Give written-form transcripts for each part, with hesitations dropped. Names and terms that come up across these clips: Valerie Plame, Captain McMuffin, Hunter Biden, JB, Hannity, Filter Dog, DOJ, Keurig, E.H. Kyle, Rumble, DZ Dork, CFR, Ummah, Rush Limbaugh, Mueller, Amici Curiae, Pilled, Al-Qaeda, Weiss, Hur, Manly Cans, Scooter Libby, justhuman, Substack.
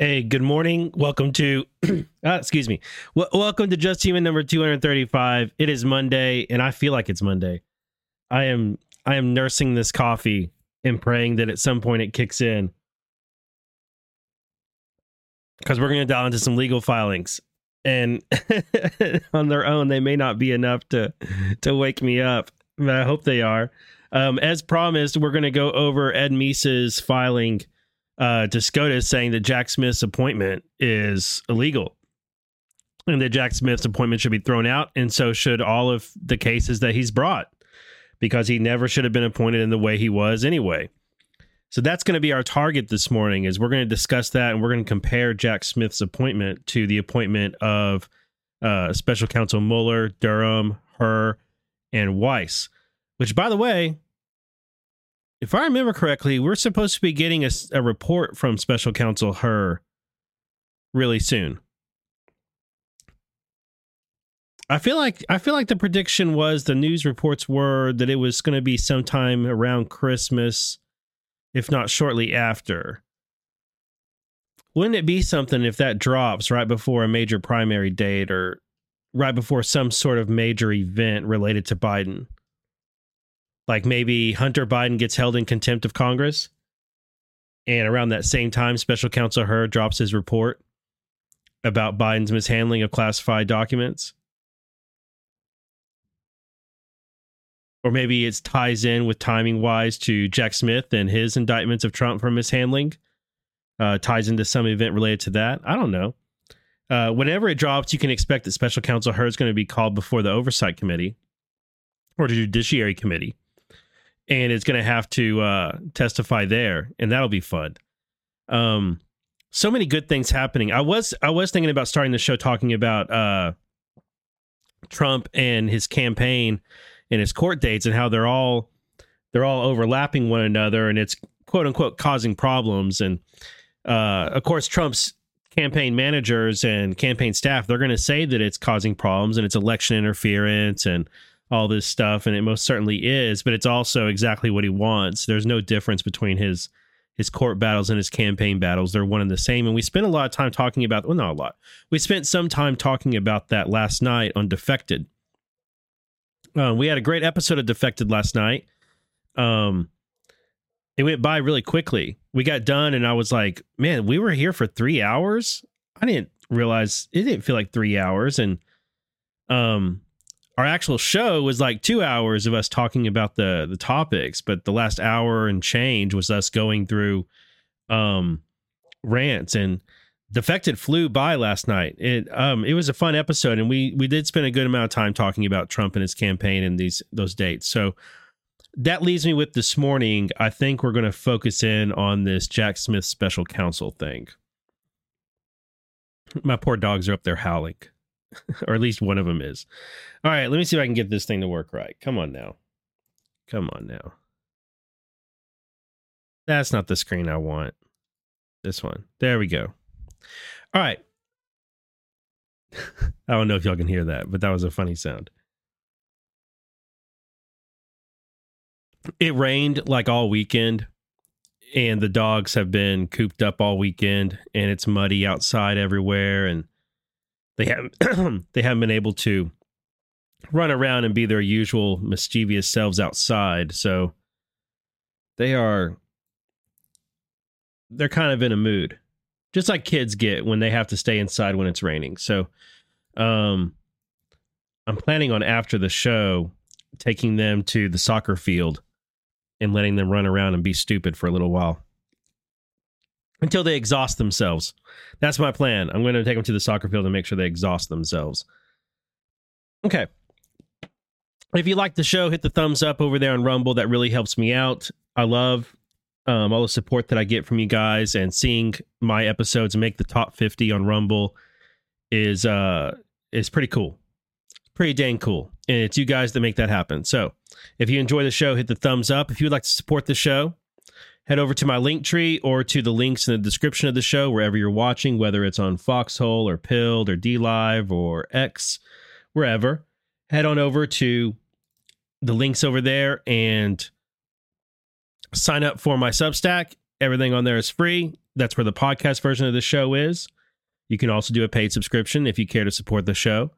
Hey, good morning. Welcome to, excuse me. Welcome to Just Human number 235. It is Monday, and I feel like it's Monday. I am nursing this coffee and praying that at some point it kicks in, because we're going to dial into some legal filings, and on their own, they may not be enough to wake me up, but I hope they are. As promised, we're going to go over Ed Meese's filing to SCOTUS saying that Jack Smith's appointment is illegal and that Jack Smith's appointment should be thrown out, and so should all of the cases that he's brought, because he never should have been appointed in the way he was anyway. So that's going to be our target this morning, is we're going to discuss that, and we're going to compare Jack Smith's appointment to the appointment of Special Counsel Mueller, Durham, Hur, and Weiss, which, by the way, if I remember correctly, we're supposed to be getting a report from Special Counsel Hur really soon. I feel like the prediction was, the news reports were, that it was going to be sometime around Christmas, if not shortly after. Wouldn't it be something if that drops right before a major primary date, or right before some sort of major event related to Biden? Like maybe Hunter Biden gets held in contempt of Congress, and around that same time, Special Counsel Hur drops his report about Biden's mishandling of classified documents. Or maybe it ties in with, timing-wise, to Jack Smith and his indictments of Trump for mishandling. Ties into some event related to that. I don't know. Whenever it drops, you can expect that Special Counsel Hur is going to be called before the Oversight Committee or the Judiciary Committee, and it's going to have to testify there, and that'll be fun. So many good things happening. I was thinking about starting the show talking about Trump and his campaign and his court dates, and how they're all overlapping one another, and it's quote unquote causing problems. And of course, Trump's campaign managers and campaign staff, they're going to say that it's causing problems and it's election interference and all this stuff, and it most certainly is, but it's also exactly what he wants. There's no difference between his court battles and his campaign battles. They're one and the same. And we spent a lot of time talking about, well, not a lot. We spent some time talking about that last night on Defected. We had a great episode of Defected last night. It went by really quickly. We got done, and I was like, man, we were here for 3 hours. I didn't realize, it didn't feel like 3 hours. And our actual show was like 2 hours of us talking about the topics, but the last hour and change was us going through rants, and Defected flew by last night. It was a fun episode, and we did spend a good amount of time talking about Trump and his campaign and those dates. So that leaves me with this morning. I think we're going to focus in on this Jack Smith special counsel thing. My poor dogs are up there howling, or at least one of them is. All right, let me see if I can get this thing to work right. Come on now. That's not the screen I want. This one. There we go. All right. I don't know if y'all can hear that, but that was a funny sound. It rained like all weekend, and the dogs have been cooped up all weekend, and it's muddy outside everywhere, and they haven't been able to run around and be their usual mischievous selves outside. So they're kind of in a mood, just like kids get when they have to stay inside when it's raining. So I'm planning on, after the show, taking them to the soccer field and letting them run around and be stupid for a little while, until they exhaust themselves. That's my plan. I'm going to take them to the soccer field and make sure they exhaust themselves. Okay. If you like the show, hit the thumbs up over there on Rumble. That really helps me out. I love all the support that I get from you guys, and seeing my episodes make the top 50 on Rumble is pretty cool. Pretty dang cool. And it's you guys that make that happen. So if you enjoy the show, hit the thumbs up. If you would like to support the show, head over to my Linktree, or to the links in the description of the show, wherever you're watching, whether it's on Foxhole or Pilled or DLive or X, wherever. Head on over to the links over there and sign up for my Substack. Everything on there is free. That's where the podcast version of the show is. You can also do a paid subscription if you care to support the show.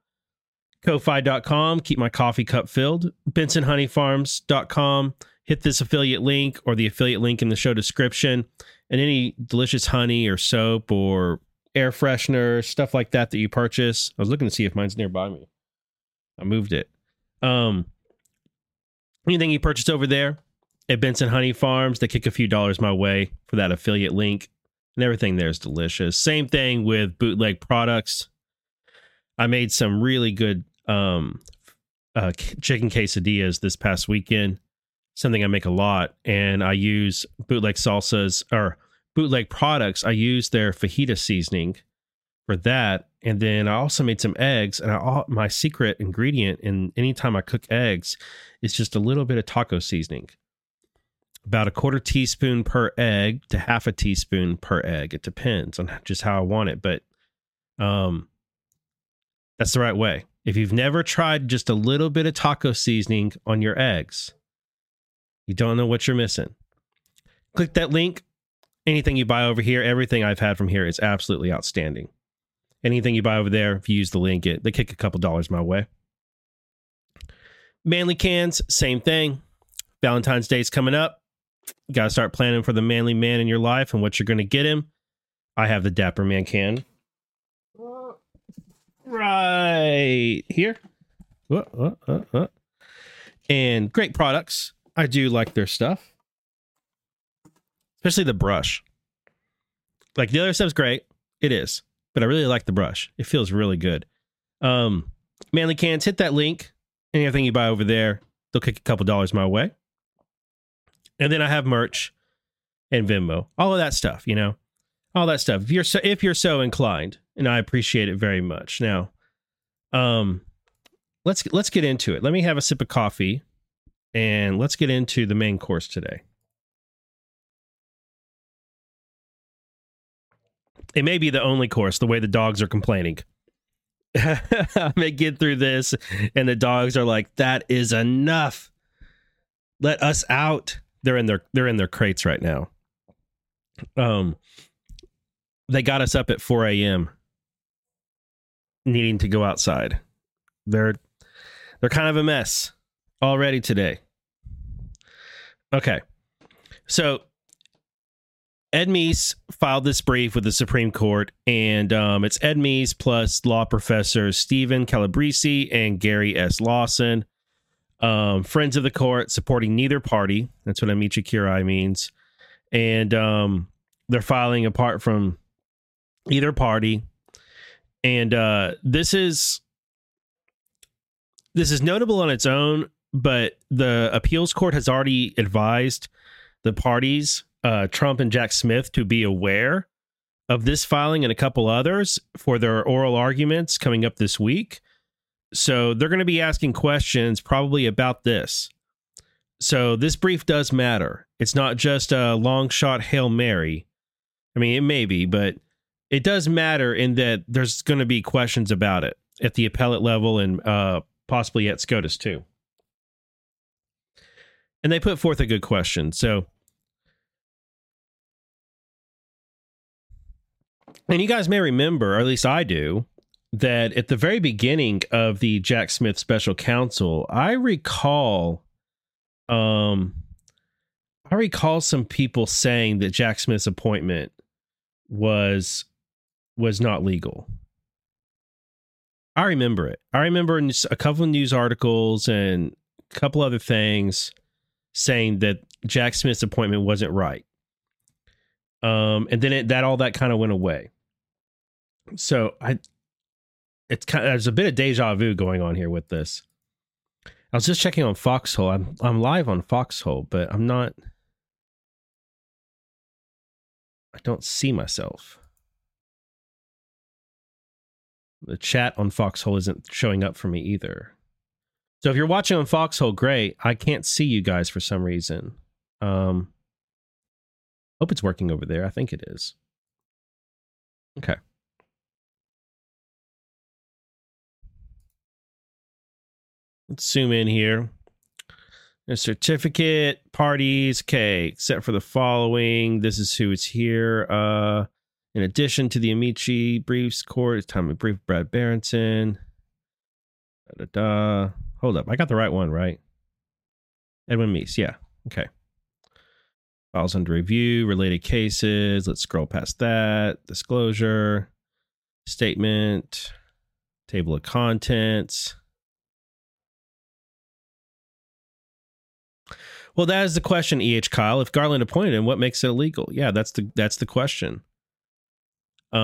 Ko-Fi.com, keep my coffee cup filled. BensonHoneyFarms.com, hit this affiliate link or the affiliate link in the show description. And any delicious honey or soap or air freshener, stuff like that that you purchase. I was looking to see if mine's nearby me. I moved it. Anything you purchase over there at Benson Honey Farms, they kick a few dollars my way for that affiliate link. And everything there is delicious. Same thing with Bootleg Products. I made some really good chicken quesadillas this past weekend. Something I make a lot. And I use Bootleg Salsas or Bootleg Products. I use their fajita seasoning for that. And then I also made some eggs. And my secret ingredient in any time I cook eggs is just a little bit of taco seasoning. About a quarter teaspoon per egg to half a teaspoon per egg. It depends on just how I want it, but that's the right way. If you've never tried just a little bit of taco seasoning on your eggs, you don't know what you're missing. Click that link. Anything you buy over here, everything I've had from here is absolutely outstanding. Anything you buy over there, if you use the link, they kick a couple dollars my way. Manly Cans, same thing. Valentine's Day's coming up. You got to start planning for the manly man in your life and what you're going to get him. I have the Dapper Man can right here. And great products. I do like their stuff. Especially the brush. Like the other stuff's great. It is. But I really like the brush. It feels really good. Manly Cans, hit that link. Anything you buy over there, they'll kick a couple dollars my way. And then I have merch and Venmo, all of that stuff, you know, all that stuff. If you're so inclined, and I appreciate it very much. Now, let's get into it. Let me have a sip of coffee and let's get into the main course today. It may be the only course, the way the dogs are complaining. I may get through this and the dogs are like, that is enough. Let us out. They're in their crates right now. They got us up at 4 a.m. needing to go outside. They're kind of a mess already today. Okay. So Ed Meese filed this brief with the Supreme Court, and it's Ed Meese plus law professors Stephen Calabresi and Gary S. Lawson. Friends of the court supporting neither party. That's what Amici Curiae means. And they're filing apart from either party. And this is notable on its own, but the appeals court has already advised the parties, Trump and Jack Smith, to be aware of this filing and a couple others for their oral arguments coming up this week. So they're going to be asking questions probably about this. So this brief does matter. It's not just a long shot Hail Mary. I mean, it may be, but it does matter in that there's going to be questions about it at the appellate level and possibly at SCOTUS too. And they put forth a good question. So, and you guys may remember, or at least I do, that at the very beginning of the Jack Smith special counsel, I recall some people saying that Jack Smith's appointment was not legal. I remember it. I remember a couple of news articles and a couple other things saying that Jack Smith's appointment wasn't right. And then that kind of went away. So it's kind of, there's a bit of deja vu going on here with this. I was just checking on Foxhole. I'm live on Foxhole, but I'm not. I don't see myself. The chat on Foxhole isn't showing up for me either. So if you're watching on Foxhole, great. I can't see you guys for some reason. Hope it's working over there. I think it is. Okay. Let's zoom in here. A certificate, parties, okay, except for the following. This is who is here. In addition to the Amici briefs court, it's time to brief Brad Berenson. Hold up. I got the right one, right? Edwin Meese. Yeah. Okay. Files under review, related cases. Let's scroll past that. Disclosure, statement, table of contents. Well, that is the question, E.H. Kyle. If Garland appointed him, what makes it illegal? Yeah, that's the question. It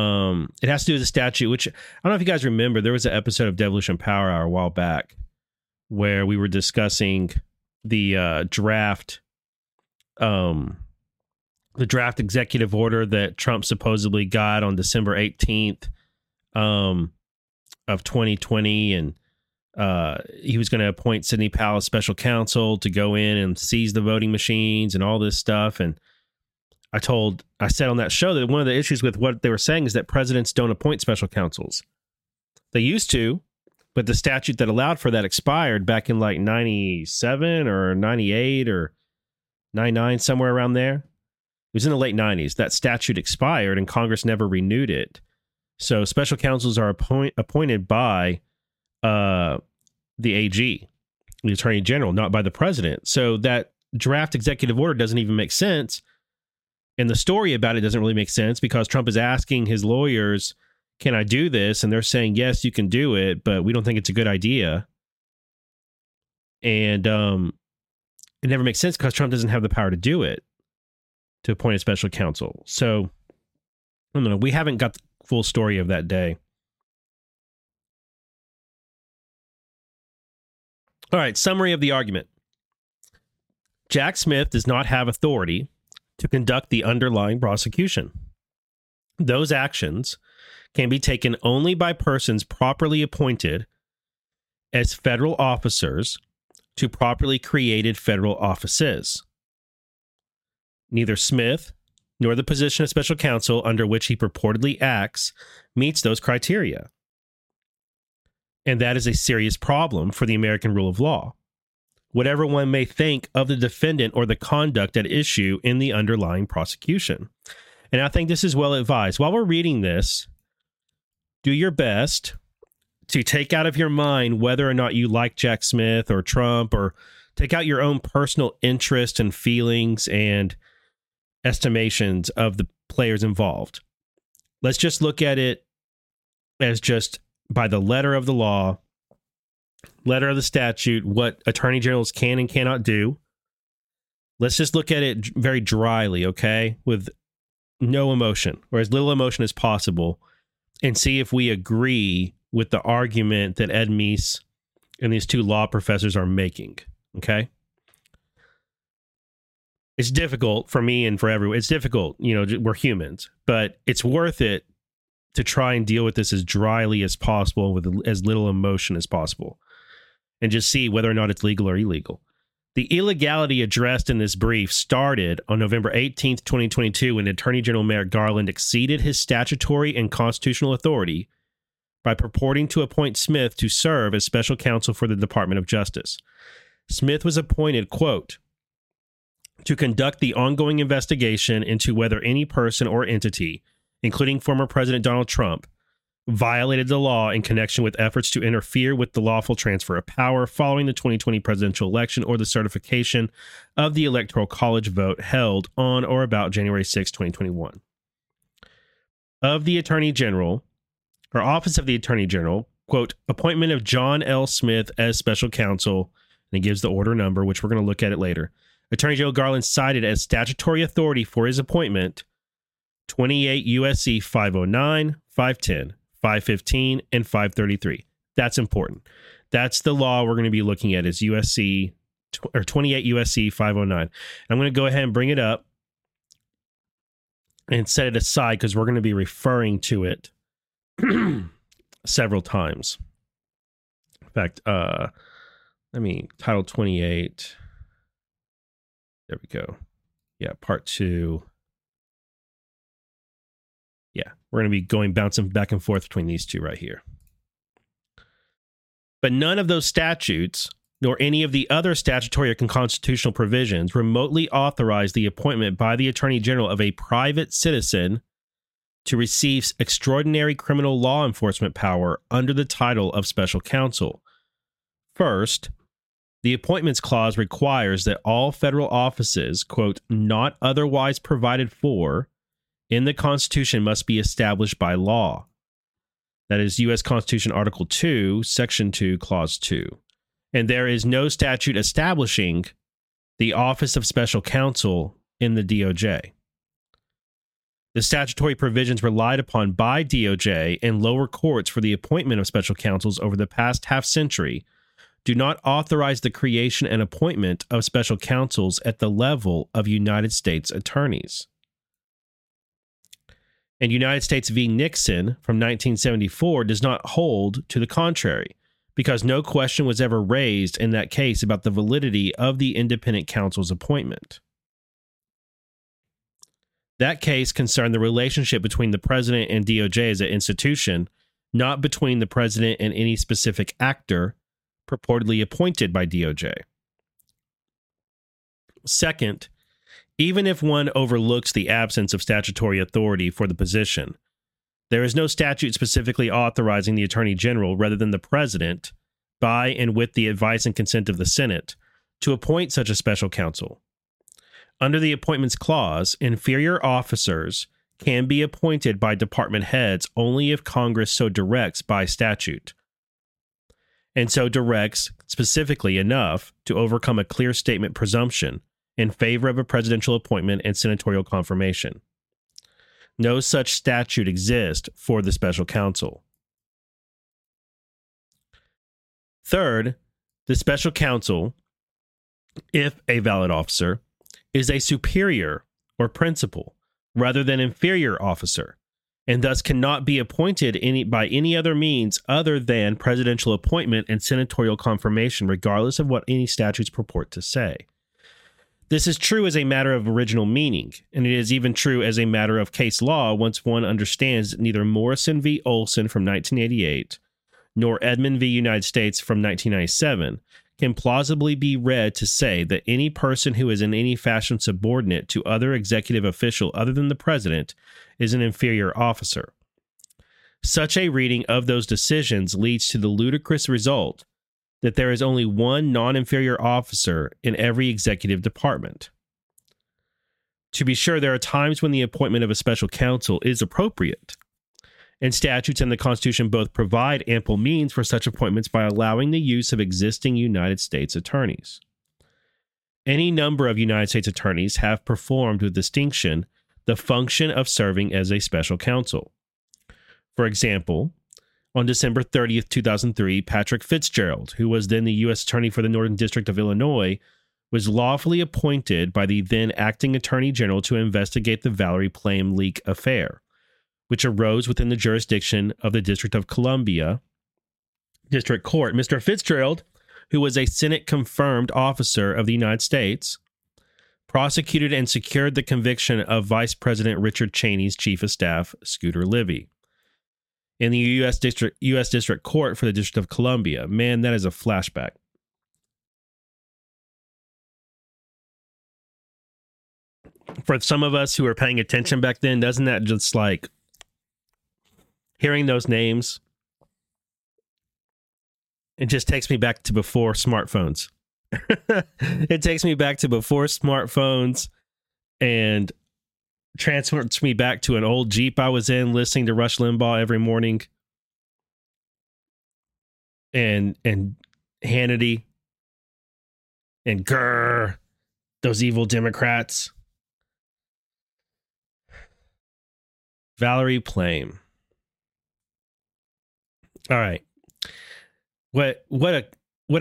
has to do with the statute, which I don't know if you guys remember. There was an episode of Devolution Power Hour a while back where we were discussing the draft executive order that Trump supposedly got on December 18th of 2020, and he was going to appoint Sidney Powell special counsel to go in and seize the voting machines and all this stuff. And I said on that show that one of the issues with what they were saying is that presidents don't appoint special counsels. They used to, but the statute that allowed for that expired back in like 97 or 98 or 99, somewhere around there. It was in the late 90s. That statute expired and Congress never renewed it. So special counsels are appointed by the AG, the Attorney General, not by the president. So that draft executive order doesn't even make sense. And the story about it doesn't really make sense because Trump is asking his lawyers, can I do this? And they're saying, yes, you can do it, but we don't think it's a good idea. And it never makes sense because Trump doesn't have the power to do it, to appoint a special counsel. So, I don't know. We haven't got the full story of that day. All right, summary of the argument. Jack Smith does not have authority to conduct the underlying prosecution. Those actions can be taken only by persons properly appointed as federal officers to properly created federal offices. Neither Smith nor the position of special counsel under which he purportedly acts meets those criteria. And that is a serious problem for the American rule of law, whatever one may think of the defendant or the conduct at issue in the underlying prosecution. And I think this is well advised. While we're reading this, do your best to take out of your mind whether or not you like Jack Smith or Trump, or take out your own personal interest and feelings and estimations of the players involved. Let's just look at it as just by the letter of the law, letter of the statute, what attorney generals can and cannot do. Let's just look at it very dryly, okay, with no emotion or as little emotion as possible, and see if we agree with the argument that Ed Meese and these two law professors are making, okay? It's difficult for me and for everyone. It's difficult, you know, we're humans, but it's worth it to try and deal with this as dryly as possible with as little emotion as possible, and just see whether or not it's legal or illegal. The illegality addressed in this brief started on November 18th, 2022, when Attorney General Merrick Garland exceeded his statutory and constitutional authority by purporting to appoint Smith to serve as special counsel for the Department of Justice. Smith was appointed, quote, to conduct the ongoing investigation into whether any person or entity, including former President Donald Trump, violated the law in connection with efforts to interfere with the lawful transfer of power following the 2020 presidential election or the certification of the Electoral College vote held on or about January 6, 2021. Of the Attorney General, or Office of the Attorney General, quote, appointment of John L. Smith as special counsel, and it gives the order number, which we're going to look at it later. Attorney General Garland cited as statutory authority for his appointment 28 U.S.C. 509, 510, 515, and 533. That's important. That's the law we're going to be looking at, is USC, or 28 U.S.C. 509. I'm going to go ahead and bring it up and set it aside because we're going to be referring to it several times. In fact, Title 28. There we go. Yeah, Part 2. Yeah, we're going to be bouncing back and forth between these two right here. But none of those statutes nor any of the other statutory or constitutional provisions, remotely authorize the appointment by the Attorney General of a private citizen to receive extraordinary criminal law enforcement power under the title of special counsel. First, the Appointments Clause requires that all federal offices, quote, not otherwise provided for in the Constitution must be established by law. That is U.S. Constitution Article 2, Section 2, Clause 2. And there is no statute establishing the Office of Special Counsel in the DOJ. The statutory provisions relied upon by DOJ and lower courts for the appointment of special counsels over the past half-century do not authorize the creation and appointment of special counsels at the level of United States attorneys. And United States v. Nixon from 1974 does not hold to the contrary, because no question was ever raised in that case about the validity of the independent counsel's appointment. That case concerned the relationship between the president and DOJ as an institution, not between the president and any specific actor purportedly appointed by DOJ. Second, even if one overlooks the absence of statutory authority for the position, there is no statute specifically authorizing the Attorney General, rather than the president, by and with the advice and consent of the Senate, to appoint such a special counsel. Under the Appointments Clause, inferior officers can be appointed by department heads only if Congress so directs by statute, and so directs specifically enough to overcome a clear statement presumption in favor of a presidential appointment and senatorial confirmation. No such statute exists for the special counsel. Third, the special counsel, if a valid officer, is a superior or principal rather than inferior officer, and thus cannot be appointed by any other means other than presidential appointment and senatorial confirmation, regardless of what any statutes purport to say. This is true as a matter of original meaning, and it is even true as a matter of case law once one understands that neither Morrison v. Olson from 1988 nor Edmund v. United States from 1997 can plausibly be read to say that any person who is in any fashion subordinate to other executive official other than the president is an inferior officer. Such a reading of those decisions leads to the ludicrous result that there is only one non-inferior officer in every executive department. To be sure, there are times when the appointment of a special counsel is appropriate, and statutes and the Constitution both provide ample means for such appointments by allowing the use of existing United States attorneys. Any number of United States attorneys have performed with distinction the function of serving as a special counsel. For example, on December 30th, 2003, Patrick Fitzgerald, who was then the U.S. Attorney for the Northern District of Illinois, was lawfully appointed by the then acting Attorney General to investigate the Valerie Plame leak affair, which arose within the jurisdiction of the District of Columbia District Court. Mr. Fitzgerald, who was a Senate-confirmed officer of the United States, prosecuted and secured the conviction of Vice President Richard Cheney's Chief of Staff, Scooter Libby, in the U.S. District Court for the District of Columbia. Man, that is a flashback. For some of us who were paying attention back then, doesn't that just like... hearing those names, it just takes me back to before smartphones. It takes me back to before smartphones and transports me back to an old Jeep I was in listening to Rush Limbaugh every morning and Hannity and grr, those evil Democrats. Valerie Plame. All right, what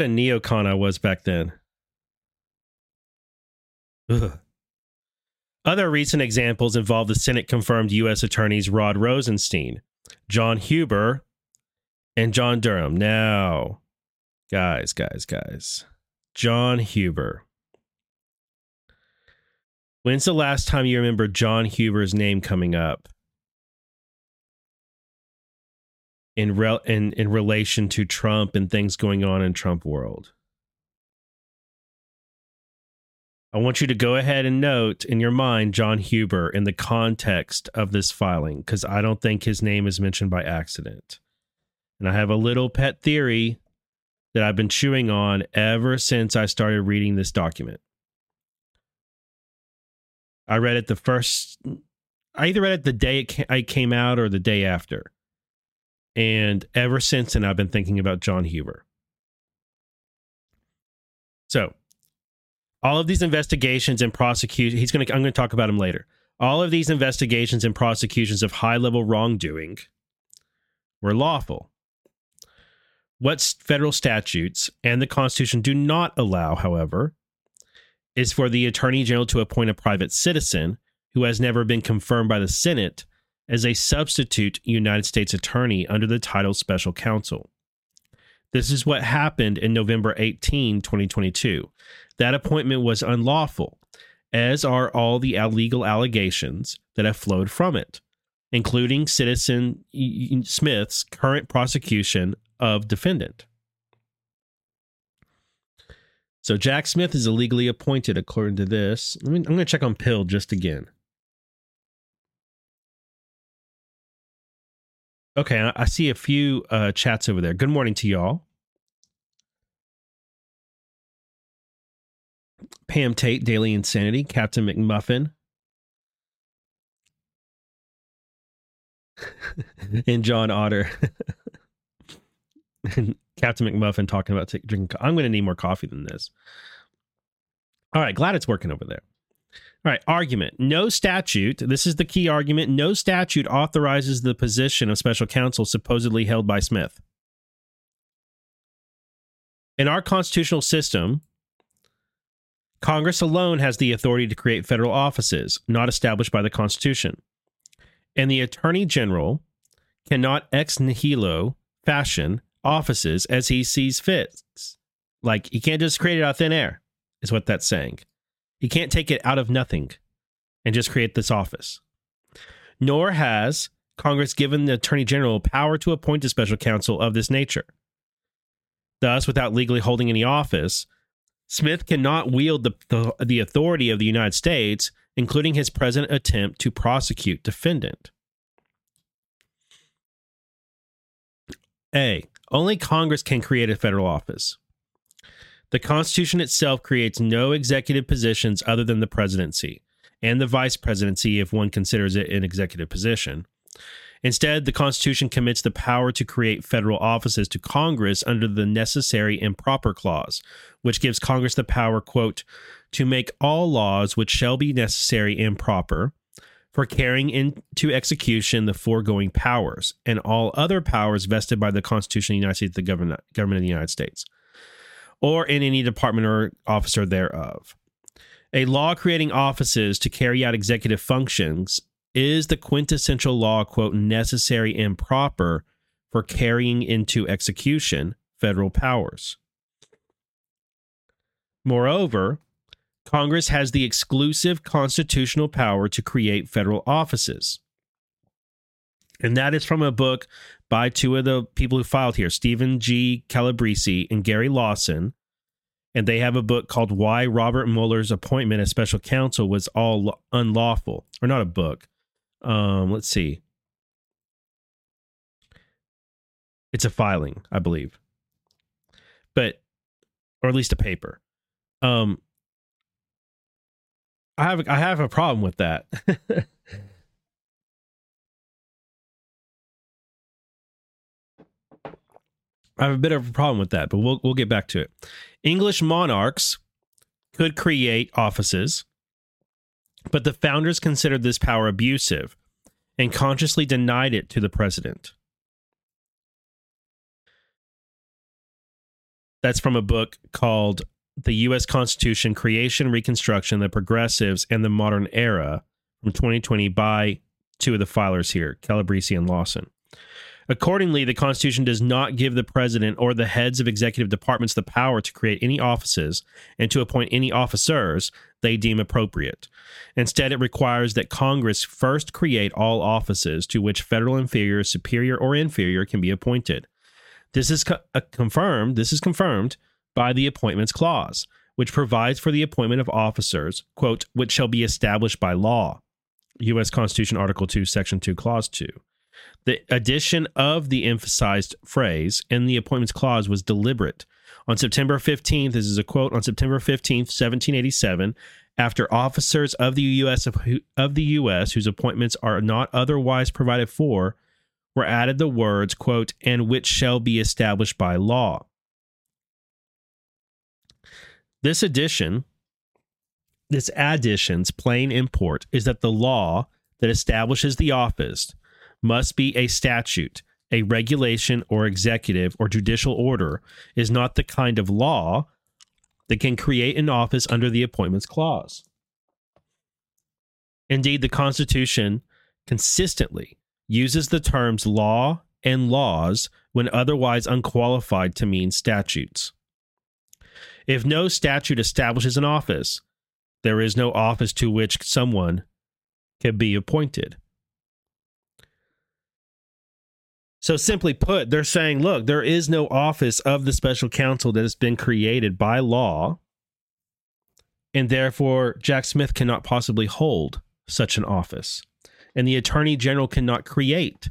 a neocon I was back then. Ugh. Other recent examples involve the Senate-confirmed U.S. attorneys Rod Rosenstein, John Huber, and John Durham. Now, guys, John Huber. When's the last time you remember John Huber's name coming up in relation to Trump and things going on in Trump world? I want you to go ahead and note in your mind John Huber in the context of this filing, because I don't think his name is mentioned by accident. And I have a little pet theory that I've been chewing on ever since I started reading this document. I read it the day it came out or the day after. And ever since then, I've been thinking about John Huber. So, all of these investigations and prosecutions, I'm going to talk about him later. All of these investigations and prosecutions of high-level wrongdoing were lawful. What federal statutes and the Constitution do not allow, however, is for the Attorney General to appoint a private citizen who has never been confirmed by the Senate as a substitute United States Attorney under the title Special Counsel. This is what happened in November 18, 2022. That appointment was unlawful, as are all the illegal allegations that have flowed from it, including Citizen Smith's current prosecution of defendant. So Jack Smith is illegally appointed according to this. I'm going to check on Pilled just again. Okay, I see a few chats over there. Good morning to y'all. Pam Tate, Daily Insanity, Captain McMuffin, and John Otter. Captain McMuffin talking about drinking coffee. I'm going to need more coffee than this. All right, glad it's working over there. All right, argument. No statute. This is the key argument. No statute authorizes the position of special counsel supposedly held by Smith. In our constitutional system, Congress alone has the authority to create federal offices not established by the Constitution. And the Attorney General cannot ex nihilo fashion offices as he sees fit. Like, he can't just create it out of thin air, is what that's saying. He can't take it out of nothing and just create this office. Nor has Congress given the Attorney General power to appoint a special counsel of this nature. Thus, without legally holding any office, Smith cannot wield the authority of the United States, including his present attempt to prosecute defendant. A. Only Congress can create a federal office. The Constitution itself creates no executive positions other than the presidency and the vice presidency if one considers it an executive position. Instead, the Constitution commits the power to create federal offices to Congress under the Necessary and Proper Clause, which gives Congress the power, quote, to make all laws which shall be necessary and proper for carrying into execution the foregoing powers and all other powers vested by the Constitution of the United States, the government of the United States, or in any department or officer thereof. A law creating offices to carry out executive functions is the quintessential law, quote, necessary and proper for carrying into execution federal powers. Moreover, Congress has the exclusive constitutional power to create federal offices. And that is from a book by two of the people who filed here, Stephen G. Calabresi and Gary Lawson. And they have a book called Why Robert Mueller's Appointment as Special Counsel Was All Unlawful. Or not a book. Let's see. It's a filing, I believe. But, or at least a paper. I have a problem with that. I have a bit of a problem with that, but we'll get back to it. English monarchs could create offices, but the founders considered this power abusive and consciously denied it to the president. That's from a book called The U.S. Constitution, Creation, Reconstruction, the Progressives, and the Modern Era from 2020 by two of the filers here, Calabresi and Lawson. Accordingly, the Constitution does not give the president or the heads of executive departments the power to create any offices and to appoint any officers they deem appropriate. Instead, it requires that Congress first create all offices to which federal inferior, superior, or inferior can be appointed. This is confirmed by the Appointments Clause, which provides for the appointment of officers, quote, which shall be established by law, U.S. Constitution Article 2, Section 2, Clause 2. The addition of the emphasized phrase in the appointments clause was deliberate. On September 15th, this is a quote, on September 15th, 1787, after officers of the U.S. whose appointments are not otherwise provided for, were added the words, quote, and which shall be established by law. This addition's plain import is that the law that establishes the office must be a statute, a regulation, or executive or judicial order, is not the kind of law that can create an office under the Appointments Clause. Indeed, the Constitution consistently uses the terms law and laws when otherwise unqualified to mean statutes. If no statute establishes an office, there is no office to which someone can be appointed. So simply put, they're saying, look, there is no office of the special counsel that has been created by law, and therefore Jack Smith cannot possibly hold such an office. And the Attorney General cannot create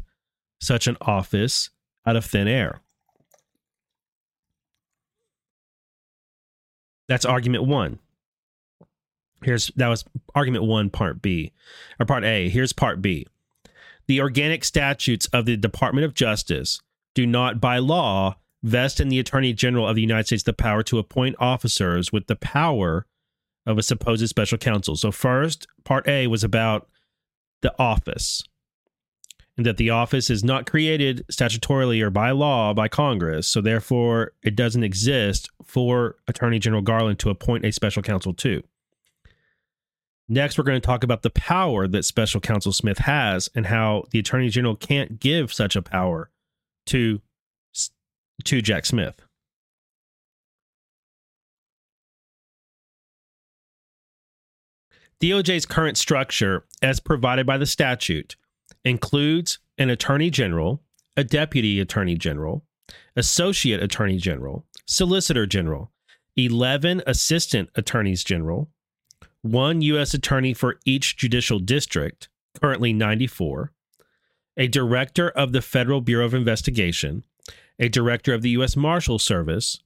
such an office out of thin air. That's argument one. That was argument one, part B, or part A. Here's part B. The organic statutes of the Department of Justice do not, by law, vest in the Attorney General of the United States the power to appoint officers with the power of a supposed special counsel. So first, part A was about the office, and that the office is not created statutorily or by law by Congress, so therefore it doesn't exist for Attorney General Garland to appoint a special counsel to. Next, we're going to talk about the power that Special Counsel Smith has and how the Attorney General can't give such a power to Jack Smith. DOJ's current structure, as provided by the statute, includes an Attorney General, a Deputy Attorney General, Associate Attorney General, Solicitor General, 11 Assistant Attorneys General, one U.S. Attorney for each judicial district, currently 94, a Director of the Federal Bureau of Investigation, a Director of the U.S. Marshal Service,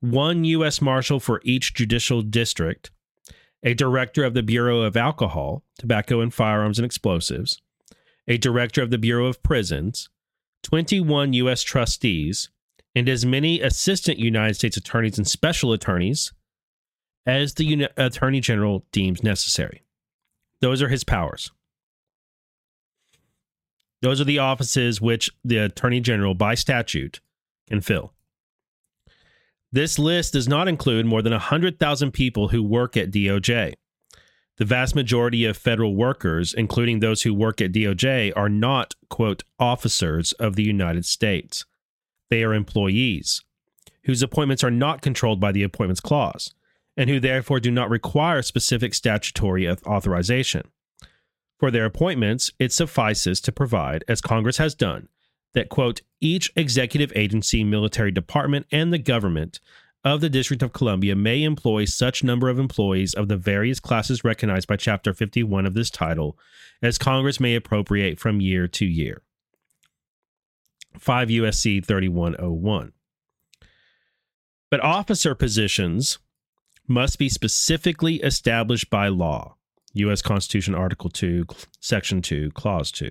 one U.S. Marshal for each judicial district, a Director of the Bureau of Alcohol, Tobacco and Firearms and Explosives, a Director of the Bureau of Prisons, 21 U.S. Trustees, and as many Assistant United States Attorneys and Special Attorneys as the Attorney General deems necessary. Those are his powers. Those are the offices which the Attorney General, by statute, can fill. This list does not include more than 100,000 people who work at DOJ. The vast majority of federal workers, including those who work at DOJ, are not, quote, officers of the United States. They are employees, whose appointments are not controlled by the Appointments Clause, and who therefore do not require specific statutory authorization. For their appointments, it suffices to provide, as Congress has done, that, quote, each executive agency, military department, and the government of the District of Columbia may employ such number of employees of the various classes recognized by Chapter 51 of this title as Congress may appropriate from year to year. 5 U.S.C. 3101. But officer positions must be specifically established by law, U.S. Constitution Article 2, Section 2, Clause 2.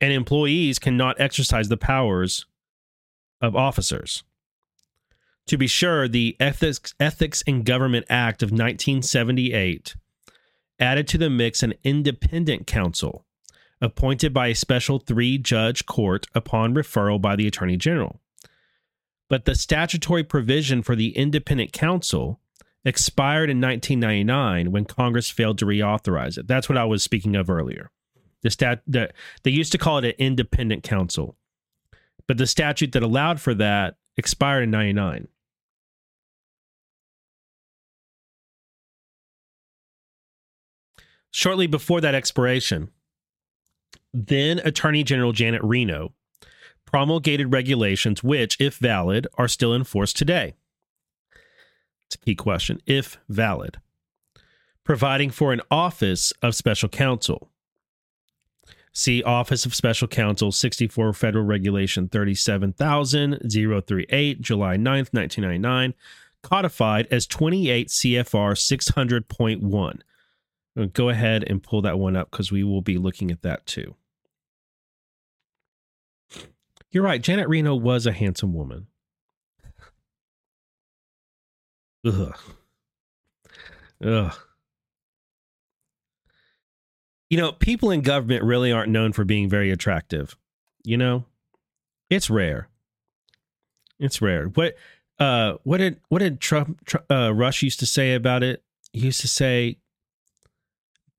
And employees cannot exercise the powers of officers. To be sure, the Ethics in Government Act of 1978 added to the mix an independent counsel appointed by a special three-judge court upon referral by the Attorney General. But the statutory provision for the independent counsel expired in 1999 when Congress failed to reauthorize it. That's what I was speaking of earlier. They used to call it an independent counsel, but the statute that allowed for that expired in 99. Shortly before that expiration, then Attorney General Janet Reno promulgated regulations which, if valid, are still in force today. key question, if valid, providing for an office of special counsel. See Office of Special Counsel, 64 Federal Regulation 37,038, July 9th, 1999, codified as 28 CFR 600.1. Go ahead and pull that one up because we will be looking at that too. You're right. Janet Reno was a handsome woman. Ugh. Ugh. You know, people in government really aren't known for being very attractive. You know, it's rare. It's rare. What did Rush used to say about it? He used to say,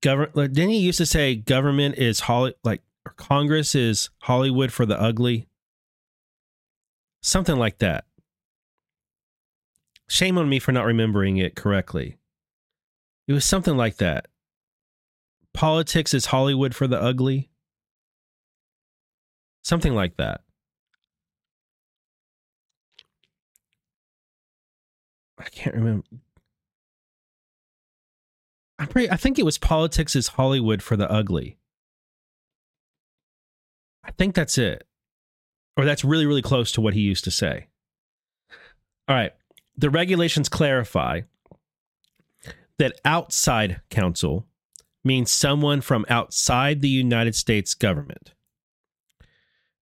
didn't he used to say government is or Congress is Hollywood for the ugly? Something like that. Shame on me for not remembering it correctly. It was something like that. Politics is Hollywood for the ugly. Something like that. I can't remember. I think it was politics is Hollywood for the ugly. I think that's it. Or that's really, really close to what he used to say. All right. The regulations clarify that outside counsel means someone from outside the United States government.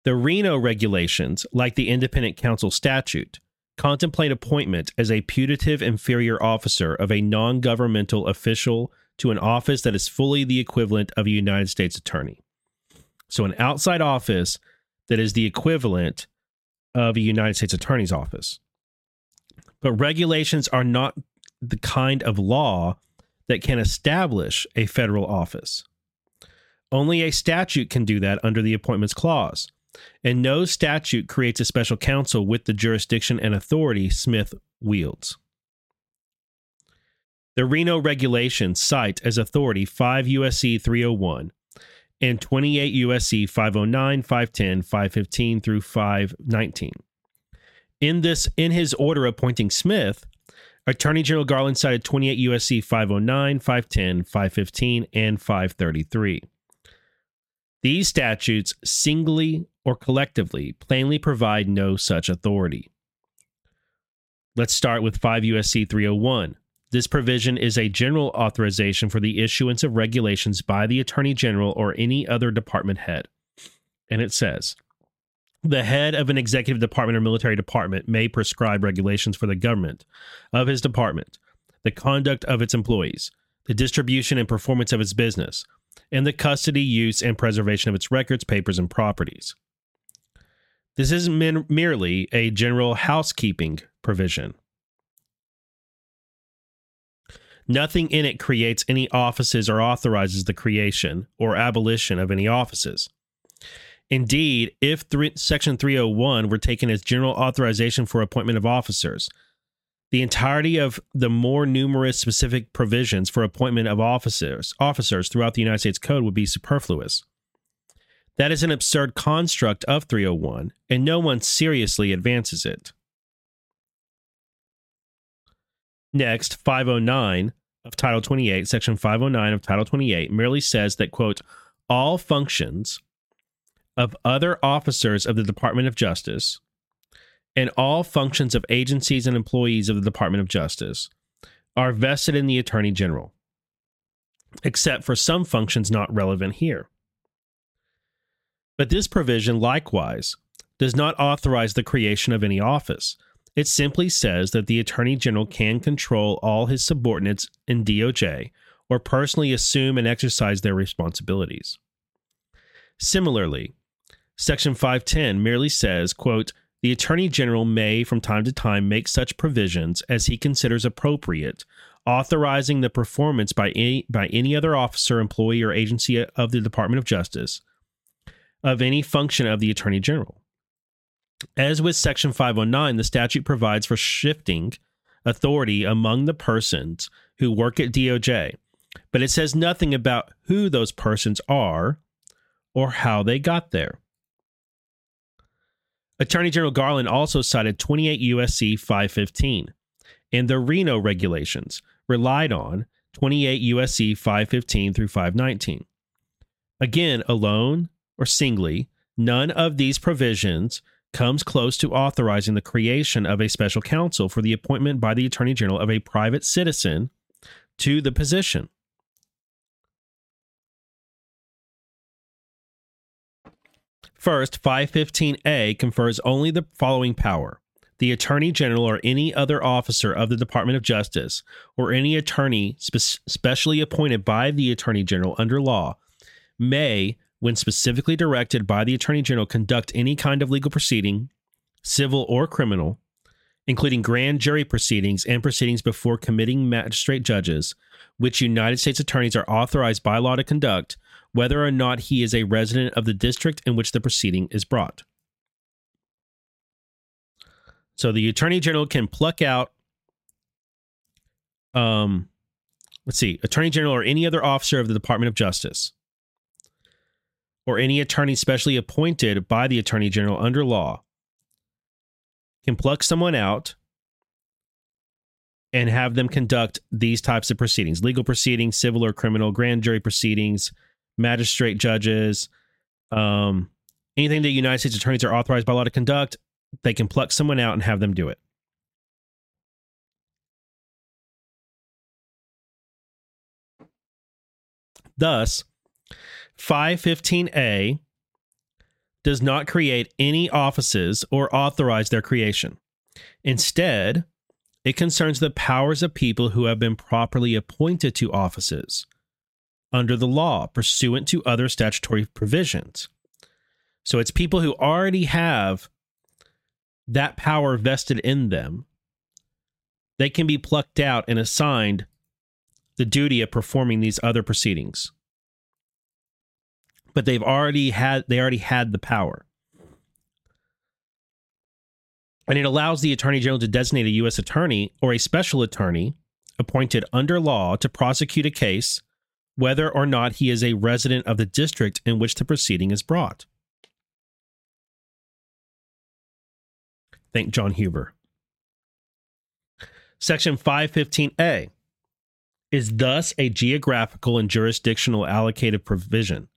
The Reno regulations, like the independent counsel statute, contemplate appointment as a putative inferior officer of a non-governmental official to an office that is fully the equivalent of a United States attorney. So an outside office that is the equivalent of a United States attorney's office. But regulations are not the kind of law that can establish a federal office. Only a statute can do that under the Appointments Clause, and no statute creates a special counsel with the jurisdiction and authority Smith wields. The Reno regulations cite as authority 5 U.S.C. 301 and 28 U.S.C. 509, 510, 515 through 519. In his order appointing Smith, Attorney General Garland cited 28 U.S.C. 509, 510, 515, and 533. These statutes, singly or collectively, plainly provide no such authority. Let's start with 5 U.S.C. 301. This provision is a general authorization for the issuance of regulations by the Attorney General or any other department head. And it says, the head of an executive department or military department may prescribe regulations for the government of his department, the conduct of its employees, the distribution and performance of its business, and the custody, use, and preservation of its records, papers, and properties. This is merely a general housekeeping provision. Nothing in it creates any offices or authorizes the creation or abolition of any offices. Indeed, if Section 301 were taken as general authorization for appointment of officers, the entirety of the more numerous specific provisions for appointment of officers throughout the United States Code would be superfluous. That is an absurd construct of 301, and no one seriously advances it. Next, 509 of Title 28, Section 509 of Title 28 merely says that, quote, all functions of other officers of the Department of Justice, and all functions of agencies and employees of the Department of Justice are vested in the Attorney General, except for some functions not relevant here. But this provision, likewise, does not authorize the creation of any office. It simply says that the Attorney General can control all his subordinates in DOJ or personally assume and exercise their responsibilities. Similarly, Section 510 merely says, quote, the Attorney General may from time to time make such provisions as he considers appropriate, authorizing the performance by any other officer, employee, or agency of the Department of Justice of any function of the Attorney General. As with Section 509, the statute provides for shifting authority among the persons who work at DOJ, but it says nothing about who those persons are or how they got there. Attorney General Garland also cited 28 U.S.C. 515 and the Reno regulations relied on 28 U.S.C. 515 through 519. Again, alone or singly, none of these provisions comes close to authorizing the creation of a special counsel for the appointment by the Attorney General of a private citizen to the position. First, 515A confers only the following power. The Attorney General or any other officer of the Department of Justice or any attorney specially appointed by the Attorney General under law may, when specifically directed by the Attorney General, conduct any kind of legal proceeding, civil or criminal, including grand jury proceedings and proceedings before committing magistrate judges, which United States attorneys are authorized by law to conduct, whether or not he is a resident of the district in which the proceeding is brought. So the Attorney General can pluck out, Attorney General or any other officer of the Department of Justice or any attorney specially appointed by the Attorney General under law can pluck someone out and have them conduct these types of proceedings: legal proceedings, civil or criminal, grand jury proceedings, magistrate judges, anything that United States attorneys are authorized by law to conduct. They can pluck someone out and have them do it. Thus, 515A does not create any offices or authorize their creation. Instead, it concerns the powers of people who have been properly appointed to offices under the law pursuant to other statutory provisions. So it's people who already have that power vested in them. They can be plucked out and assigned the duty of performing these other proceedings. But they already had the power. And it allows the Attorney General to designate a U.S. attorney or a special attorney appointed under law to prosecute a case, whether or not he is a resident of the district in which the proceeding is brought. Thank John Huber. Section 515A is thus a geographical and jurisdictional allocative provision,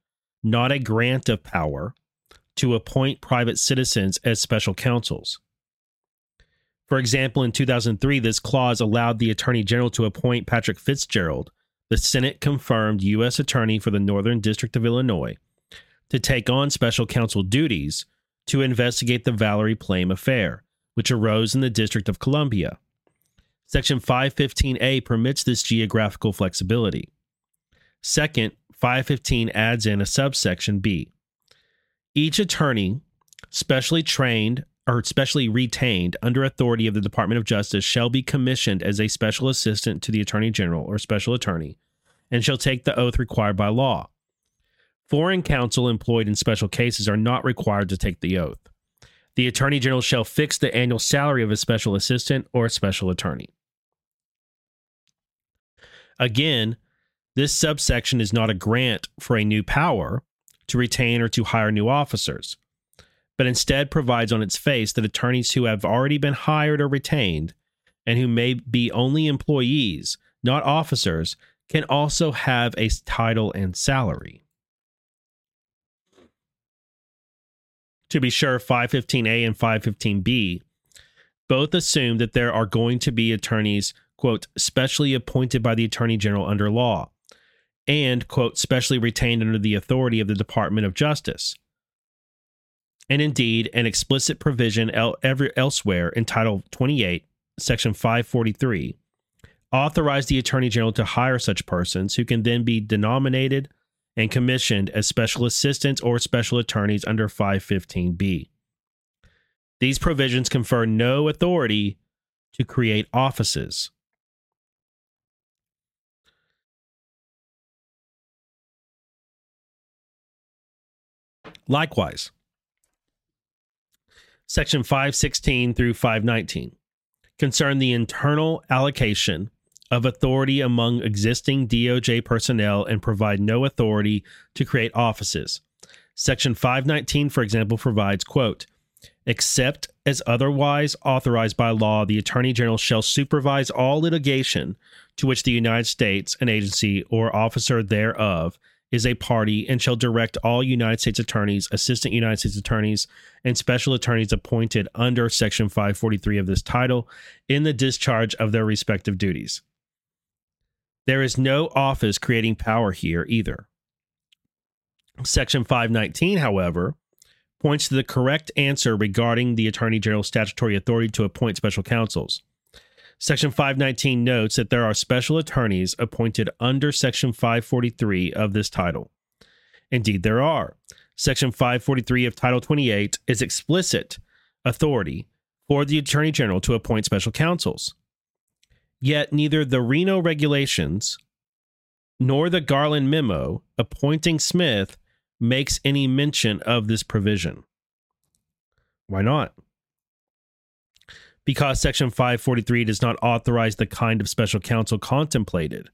not a grant of power to appoint private citizens as special counsels. For example, in 2003, this clause allowed the Attorney General to appoint Patrick Fitzgerald, the Senate-confirmed U.S. Attorney for the Northern District of Illinois, to take on special counsel duties to investigate the Valerie Plame affair, which arose in the District of Columbia. Section 515A permits this geographical flexibility. Second, 515 adds in a subsection B. Each attorney specially trained or specially retained under authority of the Department of Justice shall be commissioned as a special assistant to the Attorney General or special attorney and shall take the oath required by law. Foreign counsel employed in special cases are not required to take the oath. The Attorney General shall fix the annual salary of a special assistant or a special attorney. Again, this subsection is not a grant for a new power to retain or to hire new officers, but instead provides on its face that attorneys who have already been hired or retained and who may be only employees, not officers, can also have a title and salary. To be sure, 515A and 515B both assume that there are going to be attorneys, quote, specially appointed by the Attorney General under law, and, quote, specially retained under the authority of the Department of Justice. And indeed, an explicit provision elsewhere in Title 28, Section 543, authorized the Attorney General to hire such persons who can then be denominated and commissioned as special assistants or special attorneys under 515B. These provisions confer no authority to create offices. Likewise, Section 516 through 519 concern the internal allocation of authority among existing DOJ personnel and provide no authority to create offices. Section 519, for example, provides, quote, Except as otherwise authorized by law, the Attorney General shall supervise all litigation to which the United States, an agency or officer thereof, is a party, and shall direct all United States attorneys, assistant United States attorneys, and special attorneys appointed under Section 543 of this title in the discharge of their respective duties. There is no office creating power here either. Section 519, however, points to the correct answer regarding the Attorney General's statutory authority to appoint special counsels. Section 519 notes that there are special attorneys appointed under Section 543 of this title. Indeed, there are. Section 543 of Title 28 is explicit authority for the Attorney General to appoint special counsels. Yet neither the Reno regulations nor the Garland memo appointing Smith makes any mention of this provision. Why not? Because Section 543 does not authorize the kind of special counsel contemplated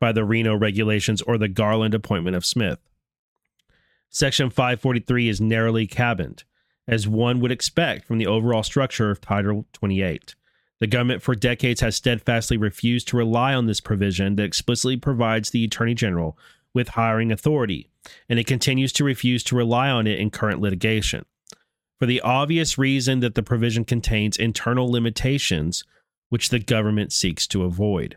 by the Reno regulations or the Garland appointment of Smith. Section 543 is narrowly cabined, as one would expect from the overall structure of Title 28. The government for decades has steadfastly refused to rely on this provision that explicitly provides the Attorney General with hiring authority, and it continues to refuse to rely on it in current litigation, for the obvious reason that the provision contains internal limitations which the government seeks to avoid.